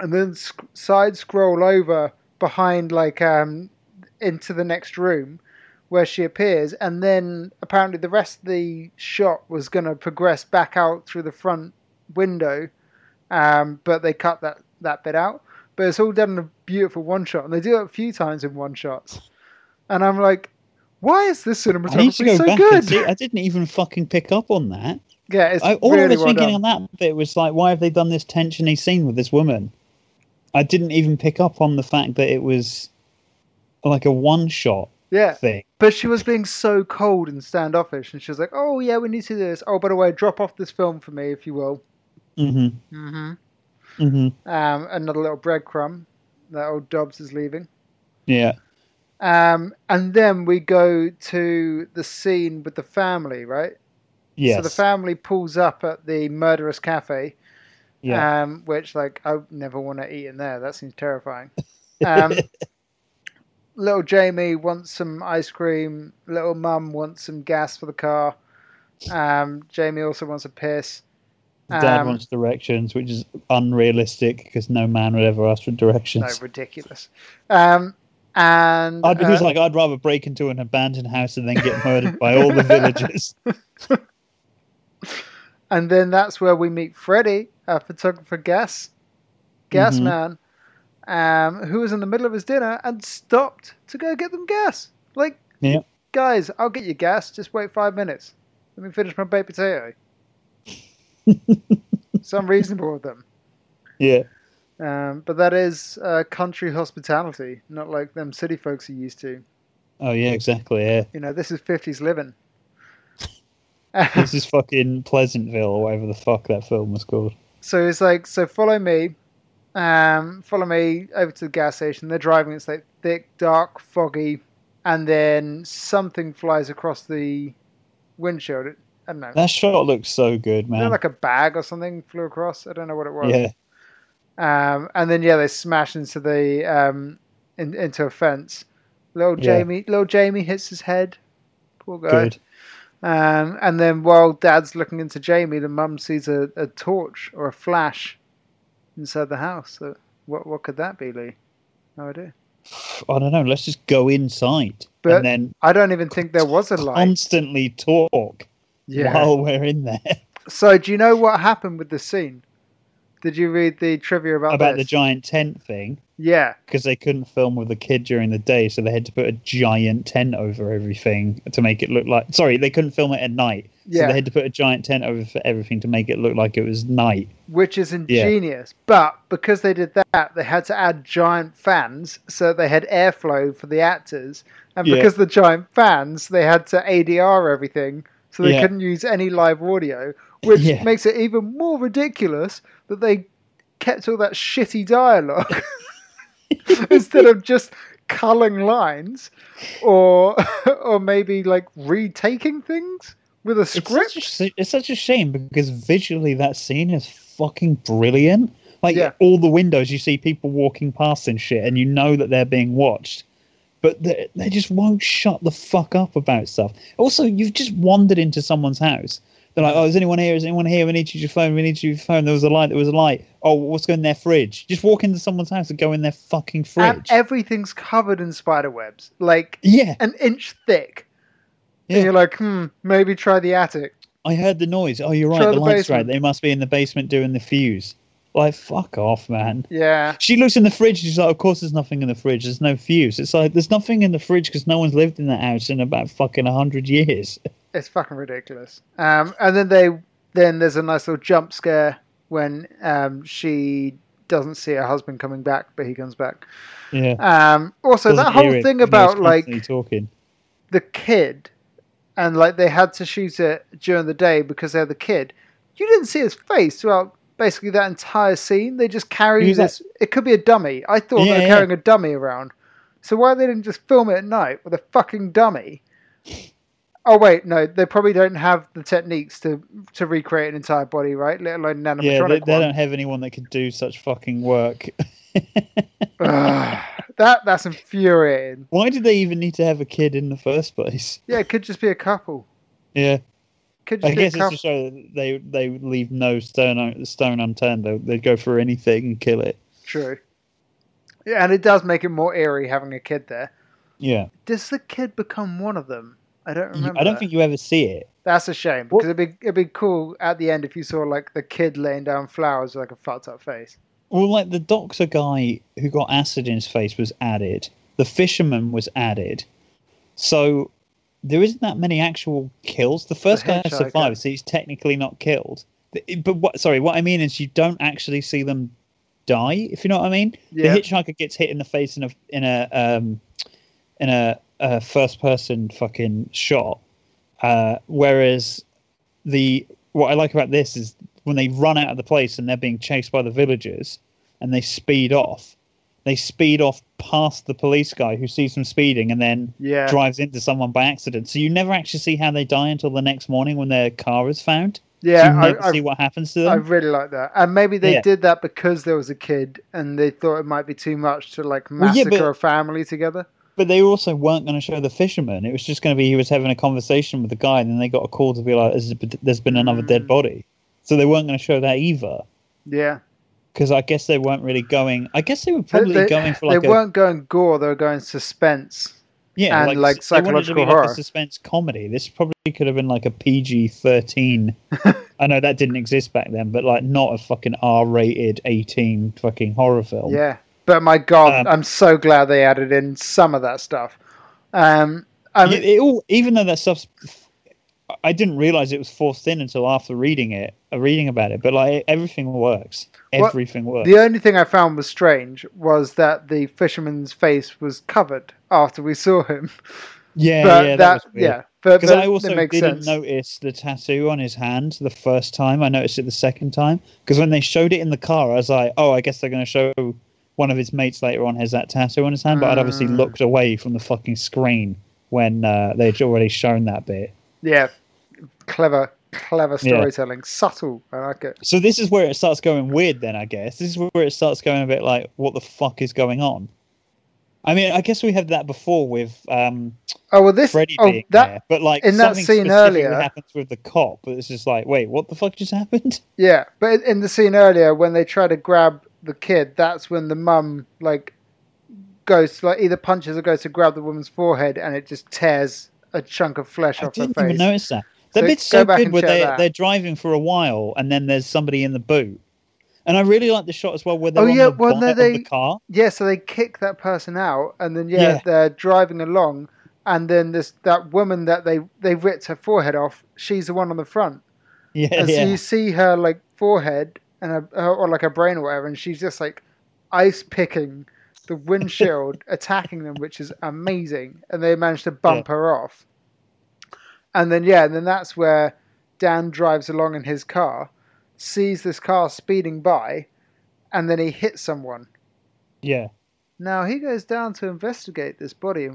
and then side scroll over behind, like, into the next room where she appears. And then apparently the rest of the shot was going to progress back out through the front window. But they cut that bit out. But it's all done in a beautiful one shot. And they do it a few times in one shots. And I'm like, why is this cinematography so good? I didn't even fucking pick up on that. Yeah, it's I was thinking on that bit was like, why have they done this tensiony scene with this woman? I didn't even pick up on the fact that it was like a one-shot thing. But she was being so cold and standoffish, and she was like, oh, yeah, we need to do this. Oh, by the way, drop off this film for me, if you will. Mm-hmm. Mm-hmm. Mm-hmm. Another little breadcrumb that old Dobbs is leaving. Yeah. And then we go to the scene with the family, right? Yes. So the family pulls up at the murderous cafe, yeah. Which, like, I never want to eat in there. That seems terrifying. Little Jamie wants some ice cream. Little Mum wants some gas for the car. Jamie also wants a piss. Dad wants directions, which is unrealistic because no man would ever ask for directions. No, ridiculous. And he's like, I'd rather break into an abandoned house and then get murdered by all the villagers. And then that's where we meet Freddy, our photographer gas mm-hmm. man, who was in the middle of his dinner and stopped to go get them gas. Like, yep. Guys, I'll get you gas. Just wait 5 minutes. Let me finish my baked potato. It's unreasonable of them. Yeah. But that is country hospitality, not like them city folks are used to. Oh, yeah, exactly, yeah. You know, this is 50s living. This is fucking Pleasantville or whatever the fuck that film was called. So it's like, follow me over to the gas station. They're driving, it's like thick, dark, foggy, and then something flies across the windshield. I don't know. That shot looks so good, man. You know, like a bag or something flew across? I don't know what it was. Yeah. And then they smash into the into a fence. Little Jamie hits his head. Poor guy. Good. And then while Dad's looking into Jamie, the Mum sees a torch or a flash inside the house. So what could that be, Lee? No idea. I don't know. Let's just go inside. But and then I don't even think there was a light. Constantly talk while we're in there. So do you know what happened with the scene? Did you read the trivia about the giant tent thing? Yeah. Because they couldn't film with a kid during the day, so they had to put a giant tent over everything to make it look like... Sorry, they couldn't film it at night. Yeah. So they had to put a giant tent over for everything to make it look like it was night. Which is ingenious. Yeah. But because they did that, they had to add giant fans, so they had airflow for the actors. And because of the giant fans, they had to ADR everything, so they couldn't use any live audio, which makes it even more ridiculous that they kept all that shitty dialogue instead of just culling lines or maybe like retaking things with a script. It's such a shame because visually that scene is fucking brilliant. Like all the windows, you see people walking past and shit and you know that they're being watched. But they just won't shut the fuck up about stuff. Also, you've just wandered into someone's house. They're like, oh, is anyone here? Is anyone here? We need you to phone. We need you to phone. There was a light. Oh, what's going in their fridge? Just walk into someone's house and go in their fucking fridge. And everything's covered in spider webs. Like an inch thick. Yeah. And you're like, maybe try the attic. I heard the noise. Oh, you're right. Try the light's right. They must be in the basement doing the fuse. Like, fuck off, man. Yeah. She looks in the fridge. She's like, of course there's nothing in the fridge. There's no fuse. It's like, there's nothing in the fridge because no one's lived in that house in about fucking 100 years. It's fucking ridiculous. And then there's a nice little jump scare when she doesn't see her husband coming back, but he comes back. Yeah. Also, doesn't that whole thing about like talking. The kid and like they had to shoot it during the day because they had the kid. You didn't see his face throughout basically that entire scene. They just carried this. It could be a dummy. I thought they were carrying a dummy around. So why they didn't just film it at night with a fucking dummy? Oh, wait, no, they probably don't have the techniques to recreate an entire body, right? Let alone an animatronic one. Yeah, they don't have anyone that could do such fucking work. That's infuriating. Why did they even need to have a kid in the first place? Yeah, it could just be a couple. Yeah. Could you I guess it's to show that they leave no stone unturned. They'd go for anything and kill it. True. Yeah, and it does make it more eerie having a kid there. Yeah. Does the kid become one of them? I don't remember. I don't think you ever see it. That's a shame, because it'd be cool at the end if you saw like the kid laying down flowers with like a fucked up face. Well, like the doctor guy who got acid in his face was added. The fisherman was added. So there isn't that many actual kills. The first guy survives, so he's technically not killed. But what I mean is you don't actually see them die, if you know what I mean. Yeah. The hitchhiker gets hit in the face in a first person fucking shot. Whereas what I like about this is when they run out of the place and they're being chased by the villagers and they speed off. They speed off past the police guy who sees them speeding and then drives into someone by accident. So you never actually see how they die until the next morning when their car is found. Yeah, so you never see what happens to them. I really like that. And maybe they did that because there was a kid and they thought it might be too much to like massacre a family together. But they also weren't going to show the fisherman. It was just going to be he was having a conversation with the guy, and then they got a call to be like, there's been another dead body. So they weren't going to show that either. Yeah. Because I guess they weren't really going... I guess they were probably going for like They weren't going gore, they were going suspense. Yeah, and like psychological horror. Like a suspense comedy. This probably could have been like a PG-13. I know that didn't exist back then, but like not a fucking R-rated 18 fucking horror film. Yeah. But my God, I'm so glad they added in some of that stuff. I mean, even though that stuff's... I didn't realize it was forced in until after reading about it. But like everything works. The only thing I found was strange was that the fisherman's face was covered after we saw him. Yeah, but yeah, that was weird. Yeah, because I also didn't notice the tattoo on his hand the first time. I noticed it the second time because when they showed it in the car, I was like, "Oh, I guess they're going to show." One of his mates later on has that tattoo on his hand, but I'd obviously looked away from the fucking screen when they'd already shown that bit. Yeah, clever storytelling. Yeah. Subtle, I like it. So this is where it starts going weird then, I guess. This is where it starts going a bit like, what the fuck is going on? I mean, I guess we had that before with Freddy being there. But like in that scene earlier happens with the cop. It's just like, wait, what the fuck just happened? Yeah, but in the scene earlier when they try to grab the kid, that's when the mum like goes to, like either punches or goes to grab the woman's forehead and it just tears a chunk of flesh off her face. I didn't even notice that. That bit's so good where they're driving for a while and then there's somebody in the boot. And I really like the shot as well where they're on the bonnet of the car. Yeah, so they kick that person out and then they're driving along and then that woman that they ripped her forehead off, she's the one on the front. Yeah, and so you see her like forehead and or like her brain or whatever, and she's just like ice picking the windshield, attacking them, which is amazing. And they managed to bump her off. And then that's where Dan drives along in his car, sees this car speeding by, and then he hits someone. Yeah. Now he goes down to investigate this body.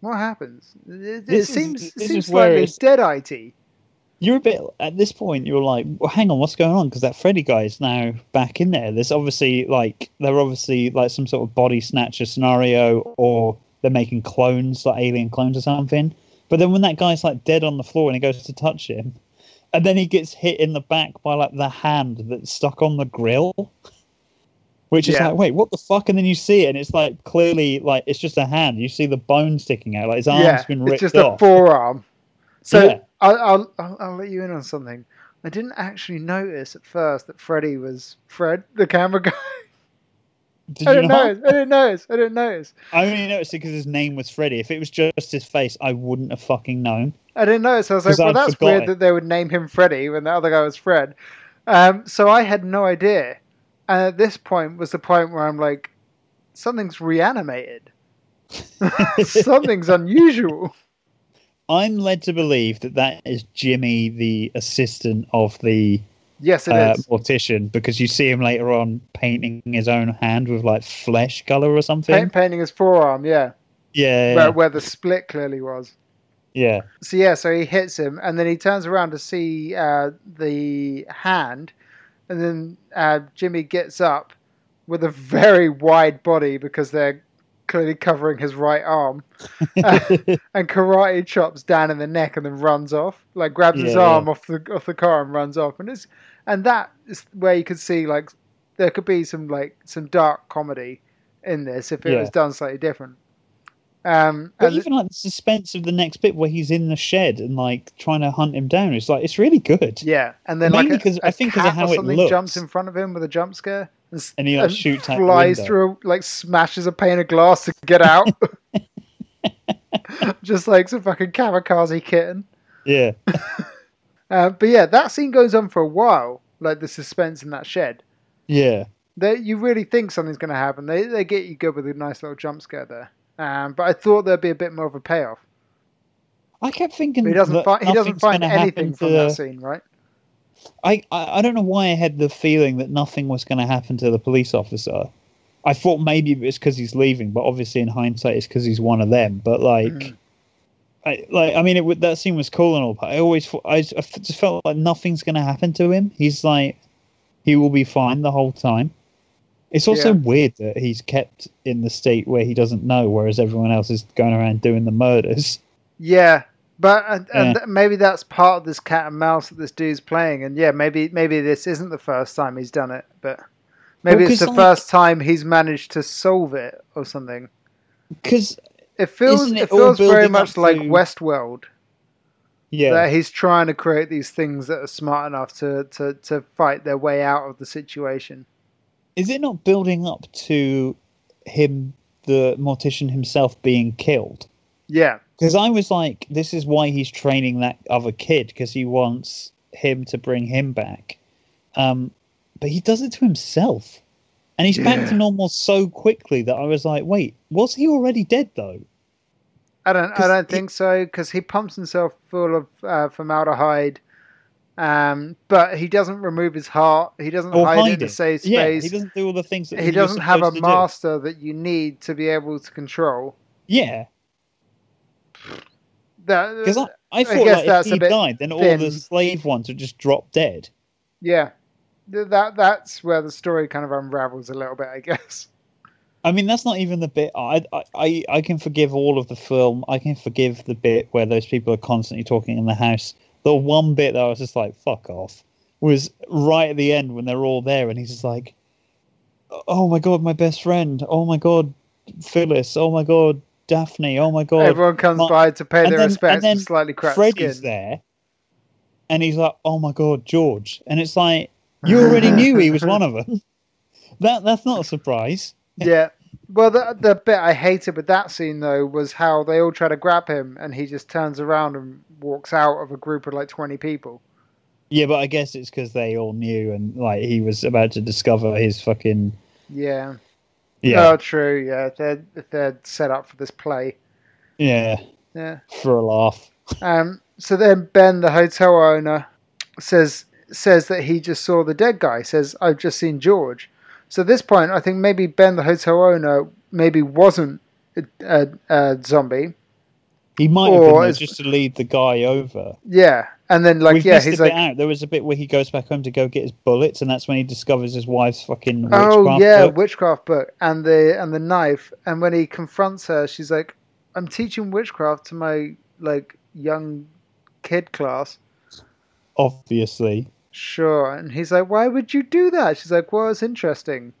What happens? It seems slightly dead-eyed-y. You're a bit at this point. You're like, well, hang on, what's going on? Because that Freddy guy is now back in there. There's obviously like some sort of body snatcher scenario, or they're making clones, like alien clones or something. But then when that guy's like dead on the floor and he goes to touch him, and then he gets hit in the back by like the hand that's stuck on the grill, which is like, wait, what the fuck? And then you see it, and it's like clearly like it's just a hand. You see the bone sticking out, like his arm's been ripped off. It's just a forearm. So. Yeah. I'll let you in on something. I didn't actually notice at first that Freddy was Fred, the camera guy. I didn't notice. I only noticed it because his name was Freddy. If it was just his face, I wouldn't have fucking known. I didn't notice. I was like, well, that's weird that they would name him Freddy when the other guy was Fred. So I had no idea. And at this point was the point where I'm like, something's reanimated. Something's unusual. I'm led to believe that is Jimmy, the assistant of the mortician, because you see him later on painting his own hand with like flesh colour or something. Painting his forearm, yeah. Yeah. Where the split clearly was. Yeah. So he hits him and then he turns around to see the hand, and then Jimmy gets up with a very wide body because they're clearly covering his right arm, and karate chops Dan in the neck and then runs off. Like grabs his arm off the car and runs off. And that is where you could see like there could be some dark comedy in this if it was done slightly different. But even like the suspense of the next bit where he's in the shed and like trying to hunt him down, it's really good. Yeah, and then mainly like because of how it looks, jumps in front of him with a jump scare, and he shoots out the window, flies through, smashes a pane of glass to get out, just like some fucking kamikaze kitten. Yeah, but yeah, that scene goes on for a while, like the suspense in that shed. Yeah, you really think something's going to happen. They get you good with a nice little jump scare there. But I thought there'd be a bit more of a payoff. I kept thinking he doesn't find anything from that scene, right? I don't know why I had the feeling that nothing was going to happen to the police officer. I thought maybe it was because he's leaving, but obviously in hindsight it's because he's one of them. But that scene was cool and all, but I always thought, I just felt like nothing's going to happen to him. He's like, he will be fine the whole time. It's also weird that he's kept in the state where he doesn't know, whereas everyone else is going around doing the murders. Yeah, but maybe that's part of this cat and mouse that this dude's playing. And maybe this isn't the first time he's done it, but it's the first time he's managed to solve it or something. Because it feels very much like Westworld. Yeah, that he's trying to create these things that are smart enough to fight their way out of the situation. Is it not building up to him, the mortician himself, being killed? Yeah. Because I was like, this is why he's training that other kid, because he wants him to bring him back. But he does it to himself. And he's back to normal so quickly that I was like, wait, was he already dead, though? I don't think so, because he pumps himself full of formaldehyde. But he doesn't remove his heart. He doesn't hide it to save space. Yeah, he doesn't do all the things that he doesn't have a master that you need to be able to control. Yeah, because I thought that if he died, then all the slave ones would just drop dead. Yeah, that's where the story kind of unravels a little bit, I guess. I mean, that's not even the bit. I can forgive all of the film. I can forgive the bit where those people are constantly talking in the house. The one bit that I was just like, fuck off, was right at the end when they're all there and he's just like, oh my God, my best friend. Oh my God, Phyllis. Oh my God, Daphne. Oh my God. Everyone comes by to pay their respects and slightly cracked skin. Freddy's there and he's like, oh my God, George. And it's like, you already knew he was one of them. That's not a surprise. Yeah. Well, the bit I hated with that scene, though, was how they all try to grab him and he just turns around and walks out of a group of like 20 people. Yeah, but I guess it's because they all knew and like he was about to discover his fucking... Yeah. Yeah. Oh, true, yeah. They're set up for this play. Yeah. Yeah. For a laugh. So then Ben, the hotel owner, says that he just saw the dead guy. Says, I've just seen George. So at this point, I think maybe Ben, the hotel owner, maybe wasn't a zombie. He might have been there just to lead the guy over. Yeah, and then he's like, out. There was a bit where he goes back home to go get his bullets, and that's when he discovers his wife's fucking witchcraft book. Witchcraft book and the knife. And when he confronts her, she's like, "I'm teaching witchcraft to my young kid class." Obviously. Sure. And he's like, why would you do that? She's like, well, it's interesting.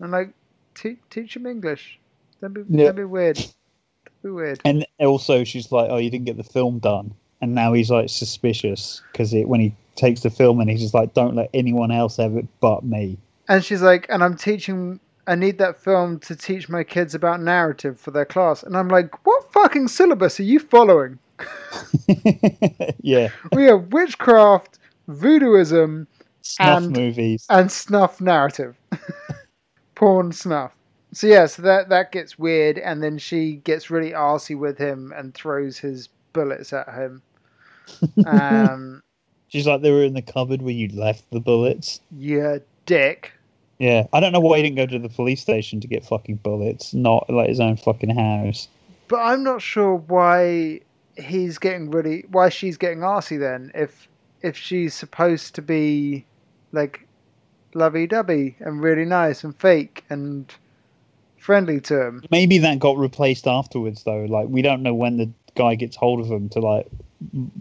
I'm like, teach him English. That'd be weird. That'd be weird. And also she's like, oh, you didn't get the film done. And now he's like suspicious because when he takes the film and he's just like, don't let anyone else have it but me. And she's like, and I need that film to teach my kids about narrative for their class. And I'm like, what fucking syllabus are you following? Yeah. We have witchcraft, voodooism, snuff and movies and snuff narrative. Porn snuff. So yeah, so that gets weird, and then she gets really arsey with him and throws his bullets at him. She's like, they were in the cupboard where you left the bullets. Yeah, dick. Yeah, I don't know why he didn't go to the police station to get fucking bullets, not like his own fucking house. But I'm not sure why she's getting arsey then, if she's supposed to be like lovey-dovey and really nice and fake and friendly to him. Maybe that got replaced afterwards, though. Like, we don't know when the guy gets hold of them to, like,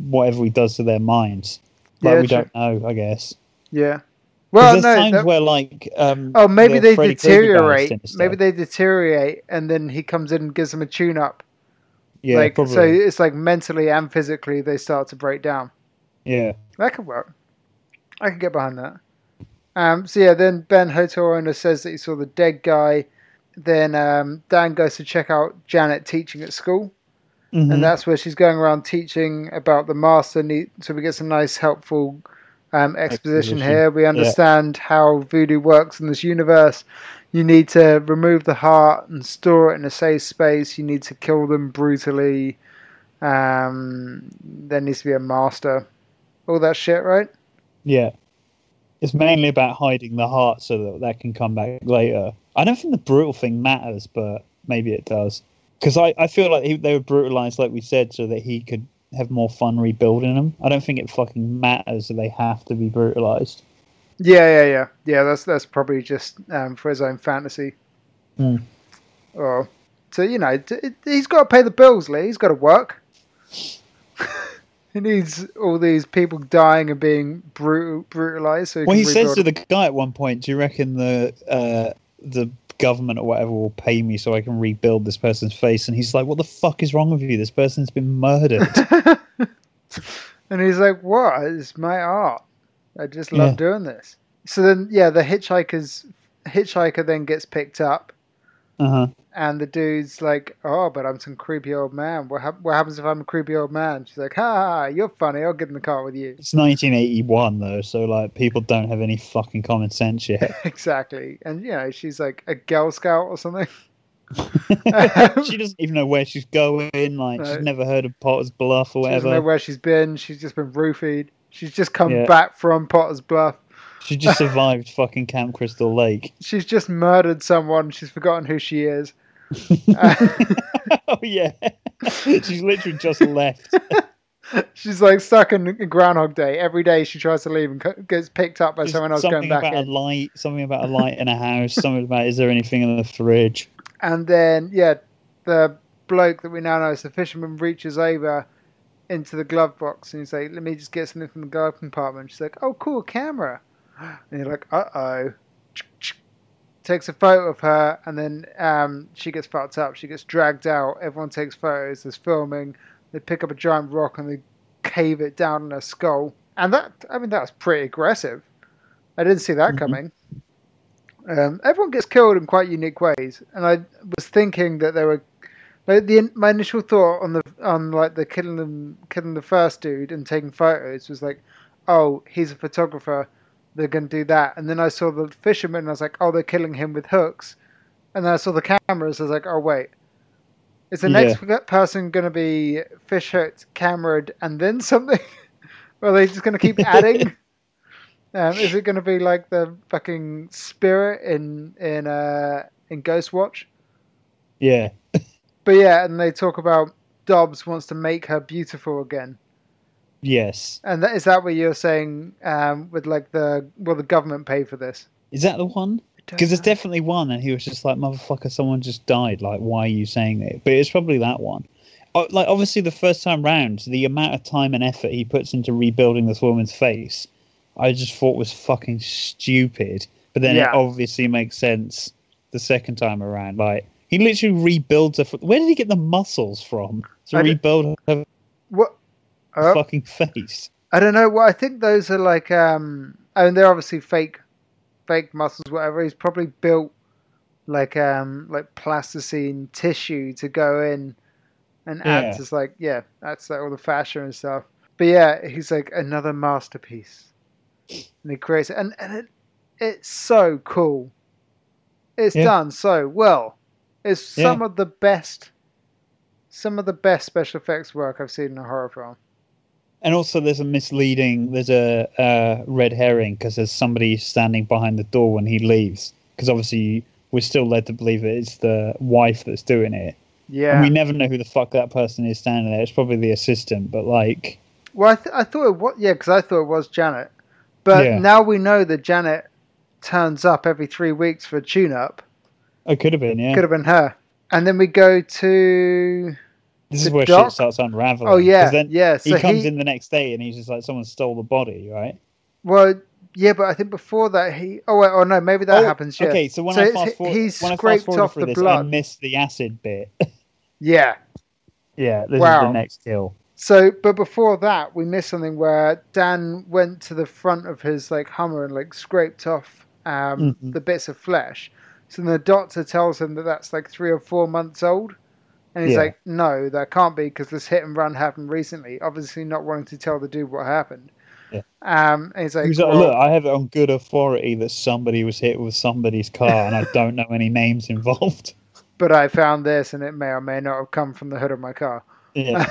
whatever he does to their minds. Like, yeah, we don't know, I guess. Yeah. Well, there's times where, like, maybe they deteriorate. Maybe they deteriorate, and then he comes in and gives them a tune-up. Yeah, like, probably. So it's like mentally and physically they start to break down. Yeah, that could work. I can get behind that. So yeah, then Ben, hotel owner, says that he saw the dead guy. Then Dan goes to check out Janet teaching at school, mm-hmm. and that's where she's going around teaching about the master. So we get some nice, helpful. Exposition here. We understand how voodoo works in this universe. You need to remove the heart and store it in a safe space. You need to kill them brutally. There needs to be a master. All that shit, right? Yeah. It's mainly about hiding the heart so that can come back later. I don't think the brutal thing matters, but maybe it does. Because I feel like they were brutalized, like we said, so that he could have more fun rebuilding them. I don't think it fucking matters that they have to be brutalized. Yeah. That's probably just for his own fantasy. Oh, so you know, he's got to pay the bills, Lee. He's got to work. He needs all these people dying and being brutalized. So he says to the guy at one point, "Do you reckon the government or whatever will pay me so I can rebuild this person's face?" And he's like, "What the fuck is wrong with you? This person's been murdered." And he's like, "What? It's my art. I just love doing this." So then, the hitchhiker then gets picked up, and the dude's like, "Oh, but I'm some creepy old man. What happens if I'm a creepy old man?" She's like, "Ha, you're funny. I'll get in the car with you." It's 1981 though, so like people don't have any fucking common sense yet. Exactly, and she's like a Girl Scout or something. She doesn't even know where she's going. Like she's never heard of Potter's Bluff or whatever. She doesn't know where she's been. She's just been roofied. She's just come back from Potter's Bluff. She just survived fucking Camp Crystal Lake. She's just murdered someone. She's forgotten who she is. Oh, yeah. She's literally just left. She's like stuck in Groundhog Day. Every day she tries to leave and gets picked up by someone else going back in. Something about a light in a house. Something about, is there anything in the fridge? And then, the bloke that we now know is the fisherman reaches over into the glove box and he's like, "Let me just get something from the glove compartment." She's like, "Oh, cool, camera." And you're like, "Uh-oh." Takes a photo of her, and then she gets fucked up. She gets dragged out. Everyone takes photos. There's filming. They pick up a giant rock and they cave it down on her skull. And that was pretty aggressive. I didn't see that coming. Everyone gets killed in quite unique ways. And I was thinking that there were... Like my initial thought on the killing the first dude and taking photos was like, "Oh, he's a photographer. They're going to do that." And then I saw the fisherman and I was like, "Oh, they're killing him with hooks." And then I saw the cameras. I was like, "Oh, wait. Is the next person going to be fish hooked, cameraed, and then something? Or are they just going to keep adding?" Is it going to be like the fucking spirit in Ghostwatch? Yeah. But yeah, and they talk about Dobbs wants to make her beautiful again. Yes. And is that what you're saying with like will the government pay for this? Is that the one? Because there's definitely one, and he was just like, "Motherfucker, someone just died. Like, why are you saying that?" But it's probably that one. Like, obviously, the first time round, the amount of time and effort he puts into rebuilding this woman's face, I just thought was fucking stupid. But then it obviously makes sense the second time around. Like, he literally rebuilds her. Where did he get the muscles from to rebuild her fucking face? I don't know. Well, I think those are like... I mean, they're obviously fake muscles, whatever. He's probably built like plasticine tissue to go in and act as like... Yeah, that's like all the fascia and stuff. But yeah, he's like another masterpiece. And he creates it. And it's so cool. It's done so well. It's some of the best special effects work I've seen in a horror film. And also there's a red herring, because there's somebody standing behind the door when he leaves. Because obviously we're still led to believe it's the wife that's doing it. Yeah. And we never know who the fuck that person is standing there. It's probably the assistant, but like... Well, I thought it was... Yeah, because I thought it was Janet. But now we know that Janet turns up every 3 weeks for a tune-up. It could have been, yeah. Could have been her. And then we go to... This is where shit starts unraveling. Oh, yeah, then yeah. So he comes in the next day and he's just like, someone stole the body, right? Well, yeah, but I think before that he... Oh, no, maybe that happens, yeah. Okay, so when I fast forward through this, blood. I missed the acid bit. Yeah. Yeah, this is the next kill. So, but before that, we missed something where Dan went to the front of his like Hummer and like scraped off the bits of flesh. So then the doctor tells him that that's like 3 or 4 months old. And he's like, no, that can't be because this hit and run happened recently. Obviously not wanting to tell the dude what happened. Yeah. And he's like, look, I have it on good authority that somebody was hit with somebody's car and I don't know any names involved. But I found this and it may or may not have come from the hood of my car. Yeah.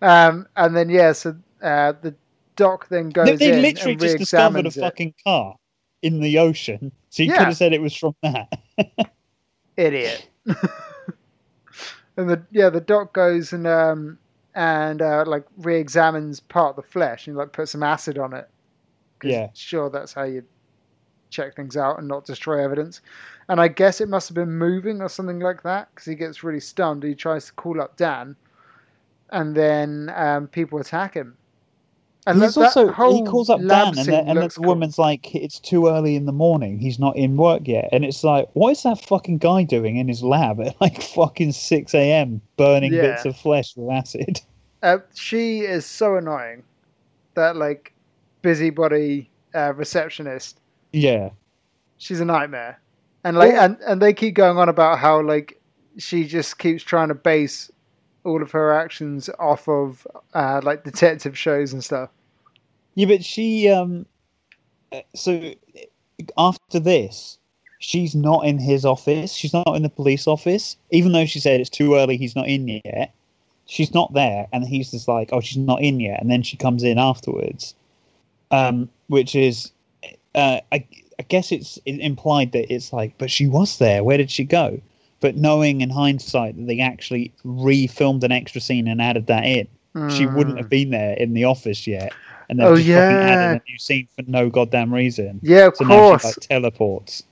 And then, yeah, so the doc then goes in. They literally and just discovered a fucking car in the ocean. So you could have said it was from that. Idiot. And the doc goes and like re-examines part of the flesh and like put some acid on it. Yeah. Sure, that's how you check things out and not destroy evidence. And I guess it must have been moving or something like that because he gets really stunned. He tries to call up Dan. And then people attack him. And he's he calls up Dan, and the woman's like, "It's too early in the morning. He's not in work yet." And it's like, what is that fucking guy doing in his lab at like fucking 6 a.m. burning bits of flesh with acid? She is so annoying. That like busybody receptionist. Yeah, she's a nightmare. And like, and they keep going on about how like she just keeps trying to base all of her actions off of like detective shows and stuff. Yeah, but she so after this, she's not in his office. She's not in the police office, even though she said it's too early. He's not in yet. She's not there, and he's just like, "Oh, she's not in yet." And then she comes in afterwards, which is I guess it's implied that it's like, but she was there. Where did she go? But knowing in hindsight that they actually re-filmed an extra scene and added that in, she wouldn't have been there in the office yet. And then fucking added a new scene for no goddamn reason. Yeah, of course. Now she, like, teleports.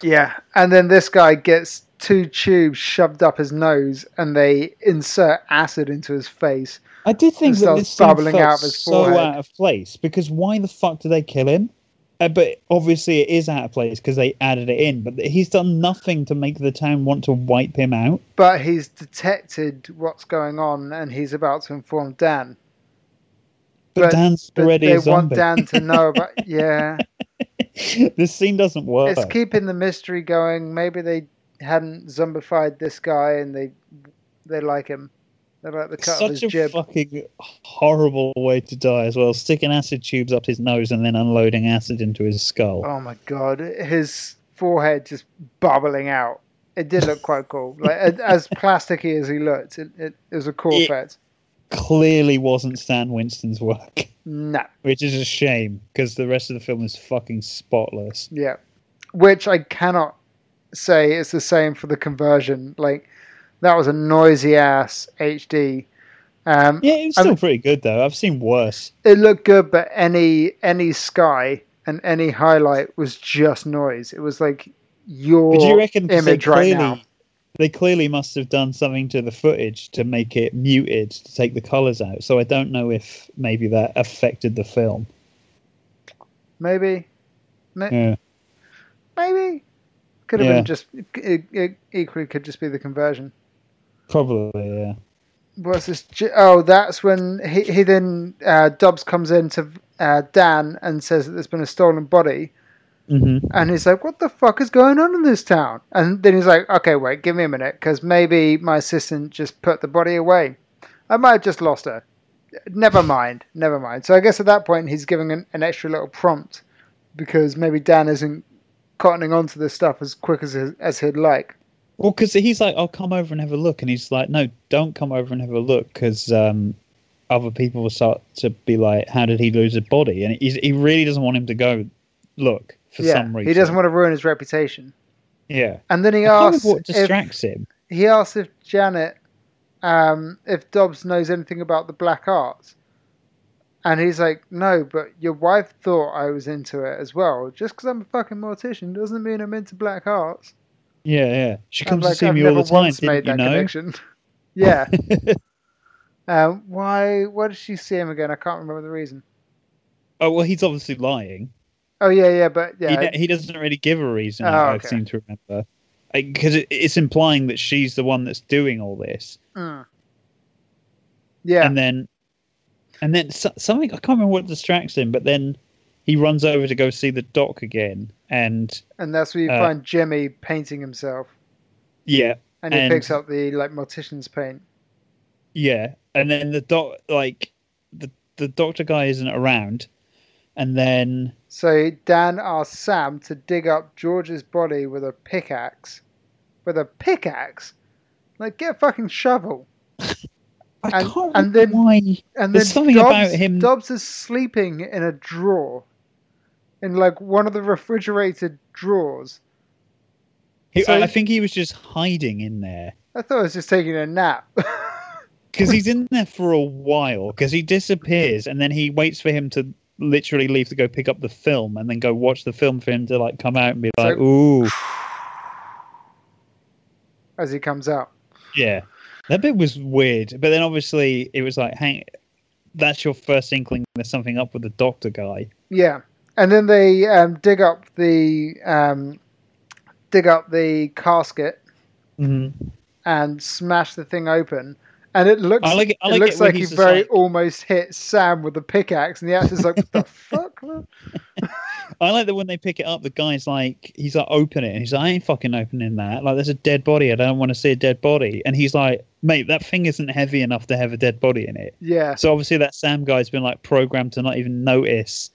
Yeah, and then this guy gets 2 tubes shoved up his nose and they insert acid into his face. I did think that this scene felt so out of place, because why the fuck do they kill him? But obviously it is out of place because they added it in. But he's done nothing to make the town want to wipe him out. But he's detected what's going on and he's about to inform Dan. But Dan's already a zombie. They want Dan to know about... Yeah. This scene doesn't work. It's keeping the mystery going. Maybe they hadn't zombified this guy and they like him. They like the cut of his jib. Such a fucking horrible way to die as well. Sticking acid tubes up his nose and then unloading acid into his skull. Oh my god. His forehead just bubbling out. It did look quite cool. Like as plasticky as he looked, it was a cool effect. Clearly wasn't Stan Winston's work. No. Which is a shame, because the rest of the film is fucking spotless. Yeah. Which I cannot say is the same for the conversion. Like... That was a noisy ass HD. Yeah, it was still pretty good though. I've seen worse. It looked good, but any sky and any highlight was just noise. It was like you reckon image right now. They clearly must have done something to the footage to make it muted to take the colours out. So I don't know if maybe that affected the film. Maybe. Yeah. Maybe. Could have been just it equally could just be the conversion. Probably, yeah. What's this? Oh, that's when he then Dobbs comes in to Dan and says that there's been a stolen body, and he's like, "What the fuck is going on in this town?" And then he's like, "Okay, wait, give me a minute, because maybe my assistant just put the body away. I might have just lost her. Never mind." So I guess at that point he's giving an extra little prompt because maybe Dan isn't cottoning onto this stuff as quick as he'd like. Well, because he's like, "I'll come over and have a look," and he's like, "No, don't come over and have a look," because other people will start to be like, "How did he lose his body?" And he really doesn't want him to go look for some reason. He doesn't want to ruin his reputation. Yeah, and then he asks what distracts him. He asks if Janet, if Dobbs knows anything about the black arts. And he's like, "No, but your wife thought I was into it as well. Just because I'm a fucking mortician doesn't mean I'm into black arts." Yeah, yeah. She comes to see me all the time. I've never once made that connection. Yeah. Why? Why did she see him again? I can't remember the reason. Oh well, he's obviously lying. Oh yeah, yeah, but yeah, he doesn't really give a reason. I seem to remember because it's implying that she's the one that's doing all this. Mm. Yeah, and then something I can't remember what distracts him, but then he runs over to go see the doc again, and that's where you find Jimmy painting himself. Yeah, and picks up the mortician's paint. Yeah, and then the doc, the doctor guy isn't around, and then so Dan asks Sam to dig up George's body with a pickaxe. With a pickaxe? Like, get a fucking shovel. There's something about him. Dobbs is sleeping in a drawer, in one of the refrigerated drawers. I think he was just hiding in there. I thought I was just taking a nap. Because he's in there for a while, because he disappears, and then he waits for him to literally leave to go pick up the film, and then go watch the film for him to come out and be like, ooh. As he comes out. Yeah. That bit was weird. But then obviously it was like, hang, that's your first inkling there's something up with the doctor guy. Yeah. And then they dig up the casket and smash the thing open. And it looks like he very almost hit Sam with the pickaxe, and the actor's like, what the fuck? I like that when they pick it up, the guy's like, he's like, open it. And he's like, I ain't fucking opening that. Like, there's a dead body. I don't want to see a dead body. And he's like, mate, that thing isn't heavy enough to have a dead body in it. Yeah. So obviously that Sam guy's been programmed to not even notice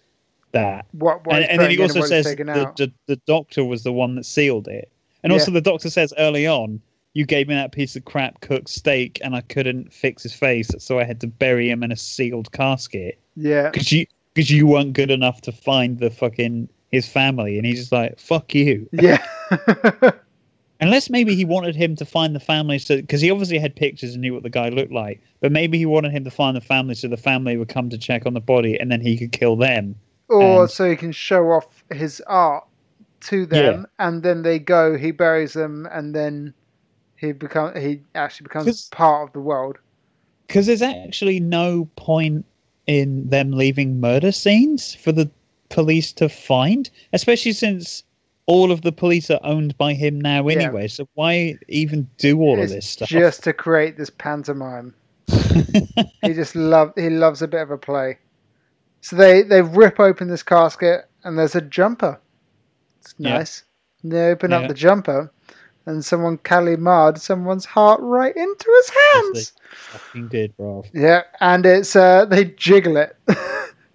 that. And then he also says the doctor was the one that sealed it. And also the doctor says early on, you gave me that piece of crap cooked steak and I couldn't fix his face, so I had to bury him in a sealed casket. Yeah. Because you weren't good enough to find the fucking his family. And he's just like, fuck you. Yeah. Unless maybe he wanted him to find the family, because he obviously had pictures and knew what the guy looked like. But maybe he wanted him to find the family so the family would come to check on the body and then he could kill them. Or so he can show off his art to them. Yeah. And then they go, he buries them, and then... He actually becomes part of the world. Because there's actually no point in them leaving murder scenes for the police to find, especially since all of the police are owned by him now anyway. Yeah. So why even do all of this stuff? Just to create this pantomime. He loves a bit of a play. So they rip open this casket and there's a jumper. It's nice. Yeah. They open up the jumper. And someone Kalima'd someone's heart right into his hands. Yes, they fucking did, bro. Yeah, and it's they jiggle it.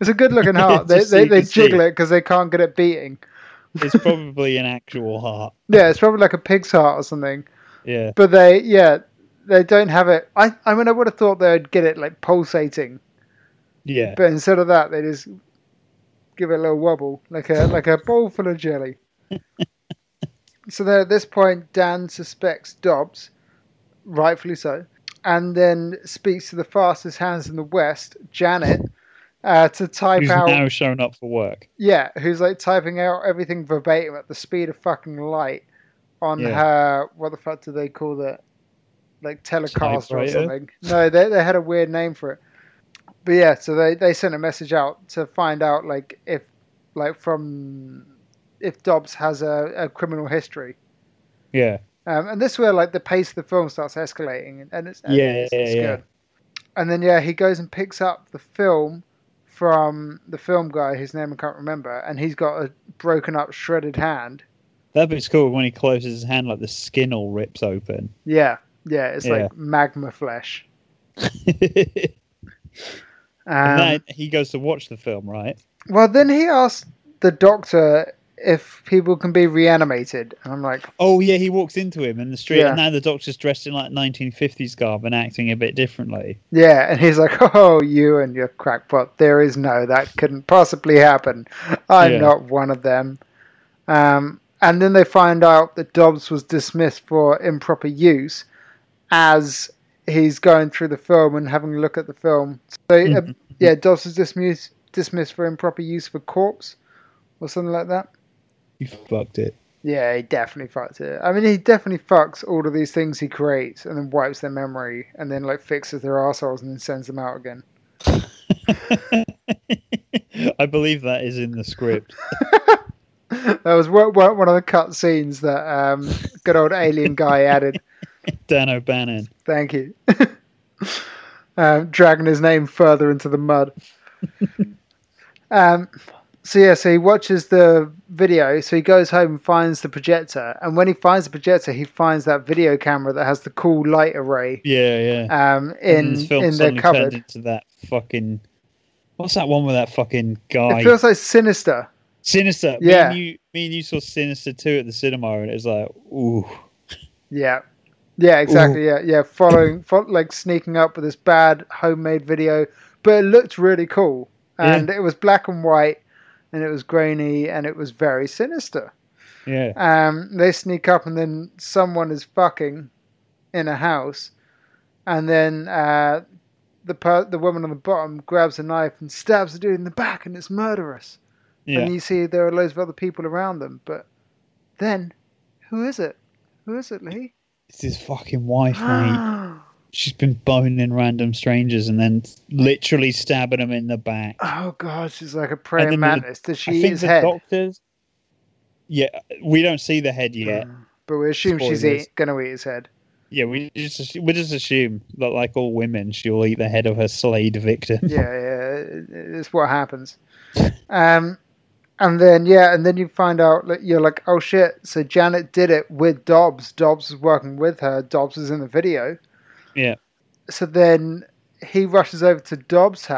It's a good-looking heart. they jiggle it because they can't get it beating. It's probably an actual heart. Yeah, it's probably like a pig's heart or something. Yeah. But they don't have it. I mean, I would have thought they'd get it pulsating. Yeah. But instead of that, they just give it a little wobble like a bowl full of jelly. So then at this point, Dan suspects Dobbs, rightfully so, and then speaks to the fastest hands in the West, Janet, to type who's out... Who's now shown up for work. Yeah, who's typing out everything verbatim at the speed of fucking light on her... What the fuck do they call that? Telecaster or something. No, they had a weird name for it. But yeah, so they sent a message out to find out if Dobbs has a criminal history. Yeah. And this is where the pace of the film starts escalating. And it's good. And then, he goes and picks up the film from the film guy, whose name I can't remember, and he's got a broken up, shredded hand. That bit's cool when he closes his hand, the skin all rips open. Yeah. Yeah, it's like magma flesh. And he goes to watch the film, right? Well, then he asks the doctor... if people can be reanimated. And I'm like... Oh, yeah, he walks into him in the street, and now the doctor's dressed in 1950s garb and acting a bit differently. Yeah, and he's like, oh, you and your crackpot, there is no... That couldn't possibly happen. I'm not one of them. And then they find out that Dobbs was dismissed for improper use as he's going through the film and having a look at the film. So, Dobbs was dismissed for improper use of a corpse or something like that. You fucked it. Yeah, he definitely fucks it. I mean, he definitely fucks all of these things he creates and then wipes their memory and then, like, fixes their arseholes and then sends them out again. I believe that is in the script. That was one of the cut scenes that good old Alien guy added. Dan O'Bannon. Thank you. Dragging his name further into the mud. So he watches the video. So he goes home and finds the projector. And when he finds the projector, he finds that video camera that has the cool light array. Yeah, yeah. In the cupboard. Turned into that fucking... What's that one with that fucking guy? It feels like Sinister. Sinister. Yeah. Me and you saw Sinister 2 at the cinema, and it was like, ooh. Yeah. Yeah, exactly. Ooh. Yeah, yeah. Following, sneaking up with this bad homemade video. But it looked really cool. And it was black and white. And it was grainy, and it was very sinister. Yeah. They sneak up, and then someone is fucking in a house, and then the woman on the bottom grabs a knife and stabs the dude in the back, and it's murderous. Yeah. And you see there are loads of other people around them, but then who is it? Who is it, Lee? It's his fucking wife, mate. She's been boning random strangers and then literally stabbing them in the back. Oh, God, she's like a praying mantis. Does she eat his head? Doctors, yeah, we don't see the head yet. But we assume she's going to eat his head. Yeah, we just assume that, like all women, she'll eat the head of her slayed victim. Yeah, it's what happens. And then you find out that you're like, oh, shit, so Janet did it with Dobbs. Dobbs was working with her. Dobbs was in the video. Yeah. So then he rushes over to Dobbs'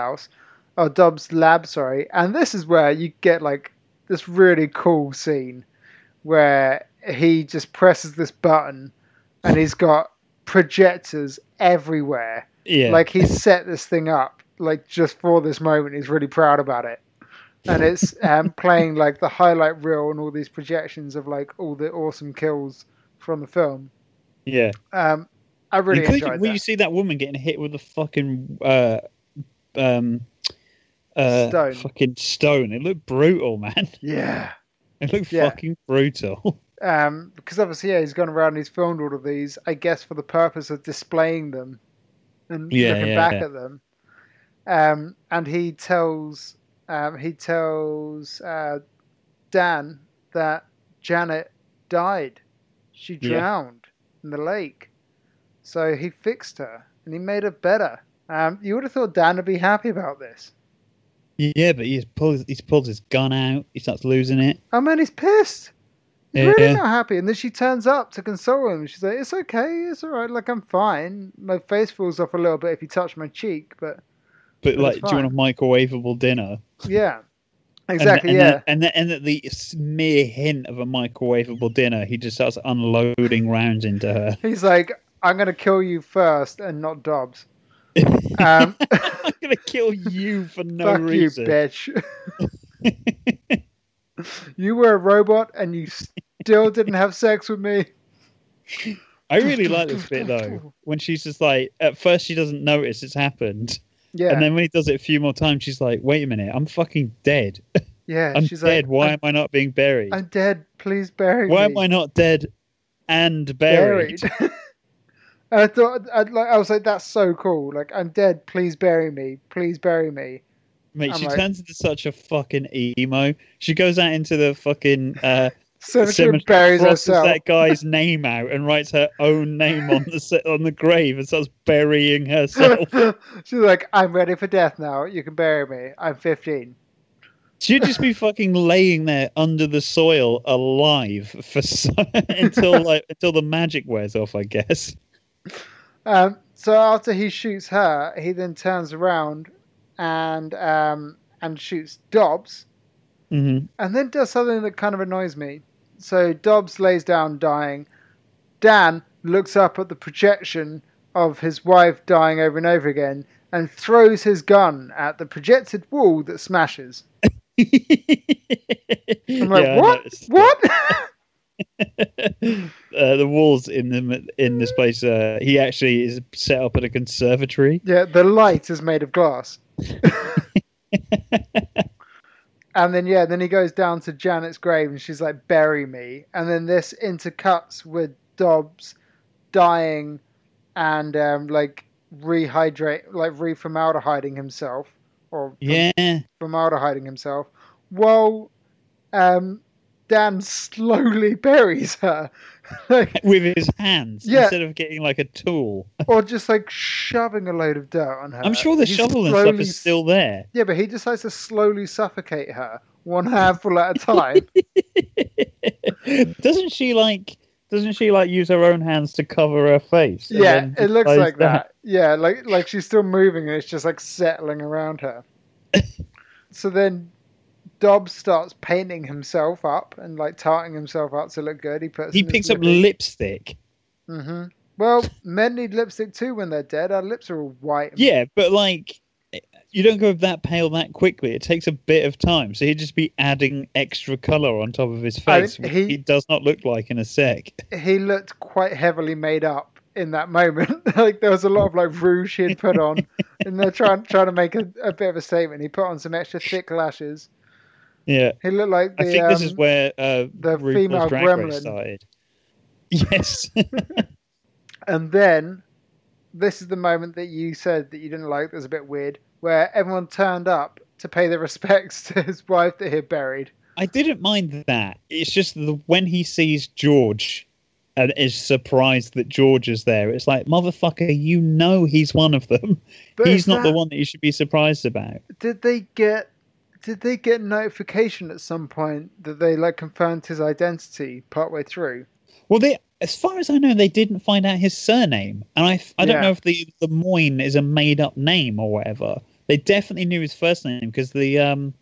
lab, sorry. And this is where you get like this really cool scene where he just presses this button and he's got projectors everywhere. Yeah. Like he's set this thing up like just for this moment. He's really proud about it. And it's playing like the highlight reel and all these projections of like all the awesome kills from the film. Yeah. I really enjoyed that. When you see that woman getting hit with a fucking stone. Fucking stone, it looked brutal, man. Yeah, it looked fucking brutal. Because obviously, he's gone around and he's filmed all of these, I guess, for the purpose of displaying them and looking back at them. And he tells Dan that Janet died; she drowned in the lake. So he fixed her, and he made her better. You would have thought Dan would be happy about this. Yeah, but he pulls his gun out. He starts losing it. Oh, man, he's pissed. He's really not happy. And then she turns up to console him. She's like, it's okay, it's all right, like, I'm fine. My face falls off a little bit if you touch my cheek, But like, do you want a microwavable dinner? Yeah, exactly, And the mere hint of a microwavable dinner, he just starts unloading rounds into her. He's like... I'm going to kill you first and not Dobbs. I'm going to kill you for no reason. Fuck you, bitch. You were a robot and you still didn't have sex with me. I really like this bit, though. When she's just like, at first she doesn't notice it's happened. Yeah. And then when he does it a few more times, she's like, wait a minute, I'm fucking dead. Yeah. I'm dead. Like, why am I not being buried? I'm dead. Please bury me. Why am I not dead and buried? And I thought, I was like, that's so cool. Like, I'm dead. Please bury me. Please bury me. Mate, she turns into such a fucking emo. She goes out into the fucking cemetery, buries herself. That guy's name out and writes her own name on the grave and starts burying herself. She's like, I'm ready for death now. You can bury me. I'm 15. She'd just be fucking laying there under the soil alive until the magic wears off, I guess. So after he shoots her, he then turns around and shoots Dobbs, and then does something that kind of annoys me. So Dobbs lays down dying. Dan looks up at the projection of his wife dying over and over again and throws his gun at the projected wall that smashes. I'm like, what? The walls in this place, he actually is set up at a conservatory. Yeah, the light is made of glass. And then, yeah, then he goes down to Janet's grave and she's like, bury me. And then this intercuts with Dobbs dying and reformaldehyding himself. Or formaldehyding himself. Well, Dan slowly buries her. With his hands, instead of getting like a tool. Or just like shoving a load of dirt on her. I'm sure the shovel and stuff is still there. Yeah, but he decides to slowly suffocate her, one handful at a time. Doesn't she use her own hands to cover her face? Yeah, it looks like that. Yeah, like she's still moving and it's just like settling around her. So then Dobbs starts painting himself up and like tarting himself up to look good. He picks up lipstick. Mm-hmm. Well, men need lipstick too when they're dead. Our lips are all white. Yeah, but like you don't go that pale that quickly. It takes a bit of time. So he'd just be adding extra colour on top of his face, which he does not look like in a sec. He looked quite heavily made up in that moment. Like there was a lot of like rouge he'd put on, and they're trying to make a bit of a statement. He put on some extra thick lashes. Yeah, he looked like I think this is where the female gremlin started. Yes, and then this is the moment that you said that you didn't like. That was a bit weird, where everyone turned up to pay their respects to his wife that he buried. I didn't mind that. It's just when he sees George and is surprised that George is there, it's like, motherfucker, you know he's one of them. But he's not the one that you should be surprised about. Did they get notification at some point that they like confirmed his identity partway through? Well, as far as I know, they didn't find out his surname. And I don't know if the Moyne is a made-up name or whatever. They definitely knew his first name because the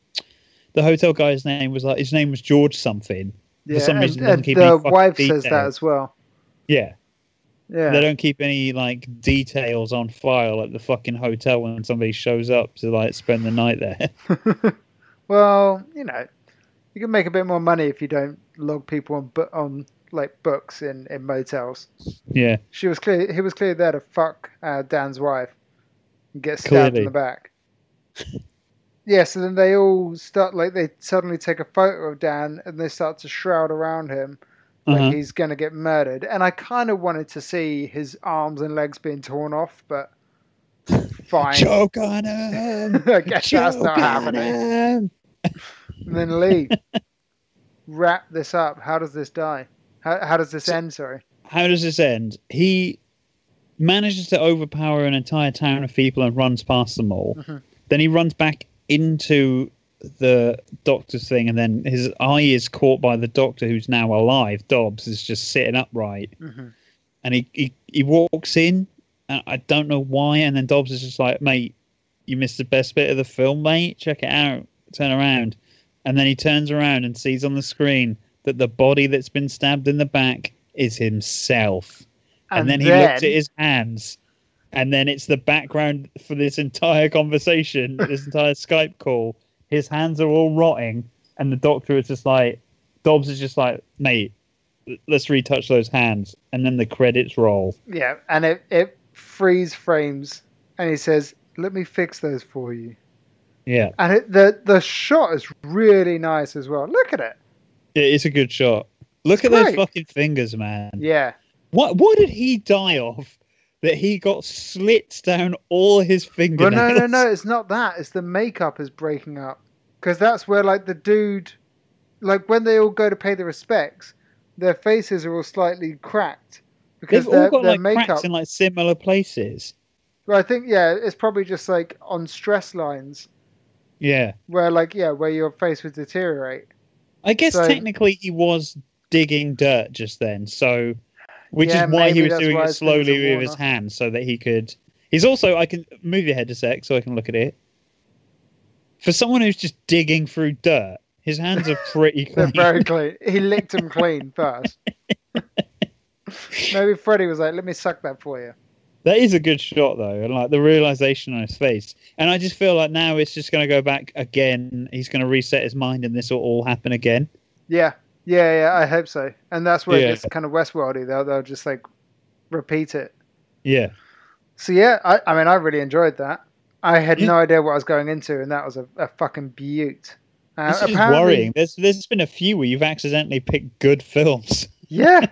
hotel guy's name was like, his name was George something. Yeah, for some reason, and the wife says that as well. Yeah. Yeah. They don't keep any like details on file at the fucking hotel when somebody shows up to like spend the night there. Well, you know, you can make a bit more money if you don't log people on like books in motels. Yeah, he was clearly there to fuck Dan's wife and get stabbed in the back. Yeah, so then they all start like they suddenly take a photo of Dan and they start to shroud around him like he's going to get murdered. And I kind of wanted to see his arms and legs being torn off, but fine. Choke on him! I guess that's not happening. And then Lee, wrap this up. How does this die? How does this end, sorry? How does this end? He manages to overpower an entire town of people and runs past them all. Mm-hmm. Then he runs back into the doctor's thing, and then his eye is caught by the doctor, who's now alive. Dobbs is just sitting upright, and he walks in, and I don't know why, and then Dobbs is just like, mate, you missed the best bit of the film, mate, check it out, turn around. And then he turns around and sees on the screen that the body that's been stabbed in the back is himself, and then he looks at his hands, and then it's the background for this entire conversation, this entire Skype call. His hands are all rotting, and the doctor is just like, Dobbs is just like, mate, let's retouch those hands. And then the credits roll. Yeah, and it freeze frames, and he says, let me fix those for you. Yeah. And the shot is really nice as well. Look at it. Yeah, it's a good shot. Look at those fucking fingers, man. Yeah. What did he die of? That he got slits down all his fingernails. Well, no, it's not that. It's the makeup is breaking up. Because that's where, like, the dude... Like, when they all go to pay their respects, their faces are all slightly cracked. Because they've all got, like, makeup... cracks in, like, similar places. Well, I think, yeah, it's probably just, like, on stress lines. Yeah. Where, like, yeah, where your face would deteriorate. I guess, technically, he was digging dirt just then, so... Which is why he was doing it slowly with his hands, so that he could... He's also... I can move your head a sec so I can look at it. For someone who's just digging through dirt, his hands are pretty clean. They're very clean. He licked them clean first. Maybe Freddy was like, let me suck that for you. That is a good shot, though. And like the realisation on his face. And I just feel like now it's just going to go back again. He's going to reset his mind and this will all happen again. Yeah. Yeah, I hope so. And that's where it gets kind of Westworldy. They'll just like repeat it. Yeah. So yeah, I mean, I really enjoyed that. I had no idea what I was going into, and that was a fucking beaut. This is worrying. There's been a few where you've accidentally picked good films. Yeah,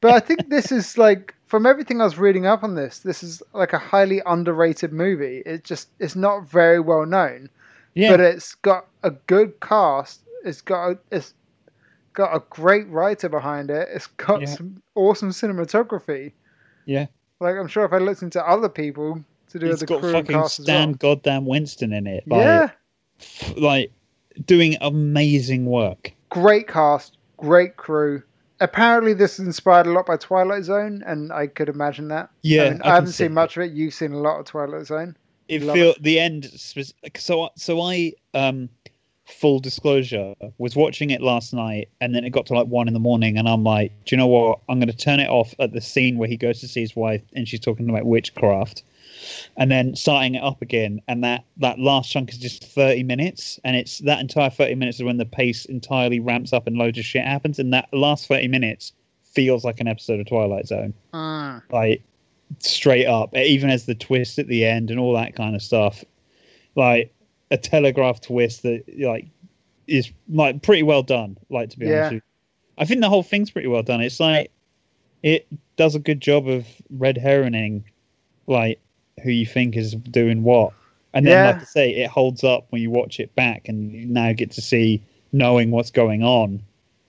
but I think this is like, from everything I was reading up on this, this is like a highly underrated movie. It's not very well known, but it's got a good cast. It's got a great writer behind it. It's got some awesome cinematography. Yeah, like I'm sure if I looked into other people to do the crew and cast, it's got fucking Stan goddamn Winston in it. Like doing amazing work. Great cast, great crew. Apparently, this is inspired a lot by Twilight Zone, and I could imagine that. Yeah, I haven't seen much of it. You've seen a lot of Twilight Zone. The end. So I, full disclosure, was watching it last night, and then it got to like 1 a.m, and I'm like, do you know what? I'm going to turn it off at the scene where he goes to see his wife, and she's talking about witchcraft, and then starting it up again. And that last chunk is just 30 minutes, and it's that entire 30 minutes is when the pace entirely ramps up and loads of shit happens. And that last 30 minutes feels like an episode of Twilight Zone, like straight up. It even has the twist at the end and all that kind of stuff, like a telegraph twist that like is like pretty well done. Like to be honest with you, I think the whole thing's pretty well done. It's like it does a good job of red herring, like who you think is doing what, and then like I say, it holds up when you watch it back, and you now get to see knowing what's going on.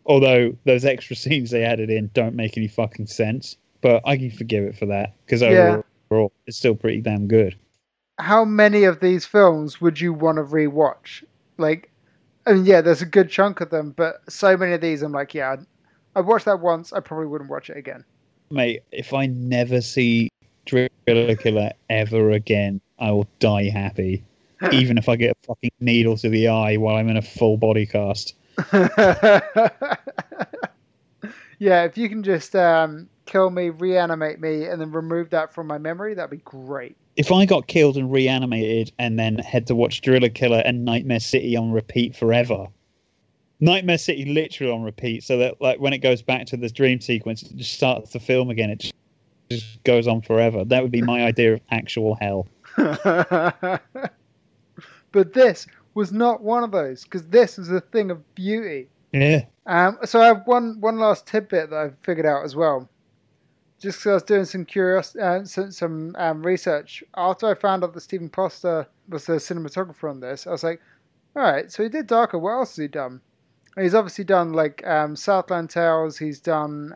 Although those extra scenes they added in don't make any fucking sense, but I can forgive it for that because overall it's still pretty damn good. How many of these films would you want to rewatch? Like, and there's a good chunk of them, but so many of these, I'm like, I watched that once, I probably wouldn't watch it again. Mate, if I never see Driller Killer ever again, I will die happy, even if I get a fucking needle to the eye while I'm in a full body cast. If you can just kill me, reanimate me, and then remove that from my memory, that'd be great. If I got killed and reanimated and then had to watch Driller Killer and Nightmare City on repeat forever. Nightmare City literally on repeat, so that like when it goes back to the dream sequence, it just starts the film again. It just goes on forever. That would be my idea of actual hell. But this was not one of those, because this is a thing of beauty. Yeah. So I have one last tidbit that I've figured out as well. Just because I was doing some research after I found out that Stephen Poster was the cinematographer on this, I was like, all right, so he did Darker. What else has he done? And he's obviously done like Southland Tales. He's done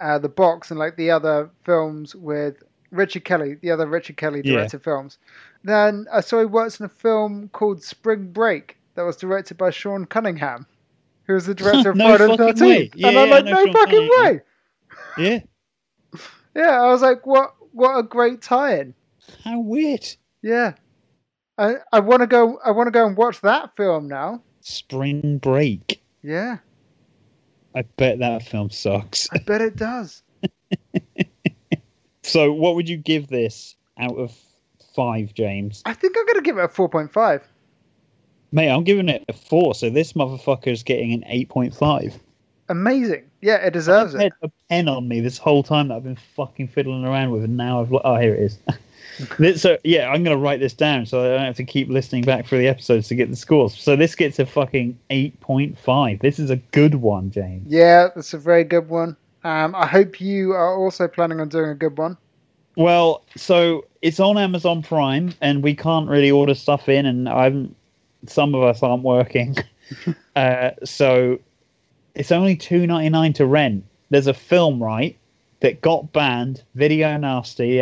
The Box and like the other films with Richard Kelly, the other Richard Kelly directed films. Then I saw he works on a film called Spring Break that was directed by Sean Cunningham, who was the director of Friday the 13th. And I'm like, no fucking way. Yeah. Yeah, I was like, what a great tie-in. How weird. Yeah. I wanna go and watch that film now. Spring Break. Yeah. I bet that film sucks. I bet it does. So what would you give this out of 5, James? I think I'm going to give it a 4.5. Mate, I'm giving it a 4, so this motherfucker's getting an 8.5. Amazing. Yeah, it deserves it. I've had a pen on me this whole time that I've been fucking fiddling around with, and now I've... Oh, here it is. So, yeah, I'm going to write this down so I don't have to keep listening back for the episodes to get the scores. So this gets a fucking 8.5. This is a good one, James. Yeah, that's a very good one. I hope you are also planning on doing a good one. Well, so it's on Amazon Prime, and we can't really order stuff in, and some of us aren't working. So... It's only $2.99 to rent. There's a film, right, that got banned, video nasty,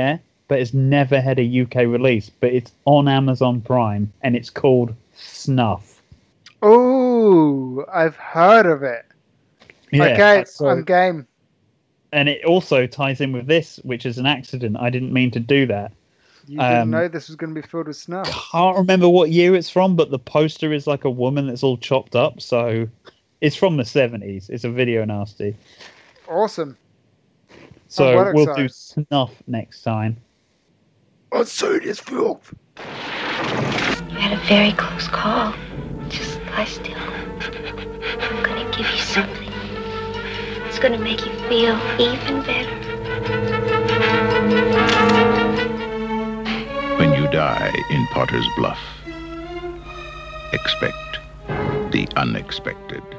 but it's never had a UK release. But it's on Amazon Prime, and it's called Snuff. Oh, I've heard of it. Yeah, okay, I'm game. And it also ties in with this, which is an accident. I didn't mean to do that. You didn't know this was going to be filled with snuff. Can't remember what year it's from, but the poster is like a woman that's all chopped up, so... It's from the 70s. It's a video nasty. Awesome. So we'll do Snuff next time. I'll say this film. You had a very close call. Just lie still. I'm going to give you something. It's going to make you feel even better. When you die in Potter's Bluff, expect the unexpected.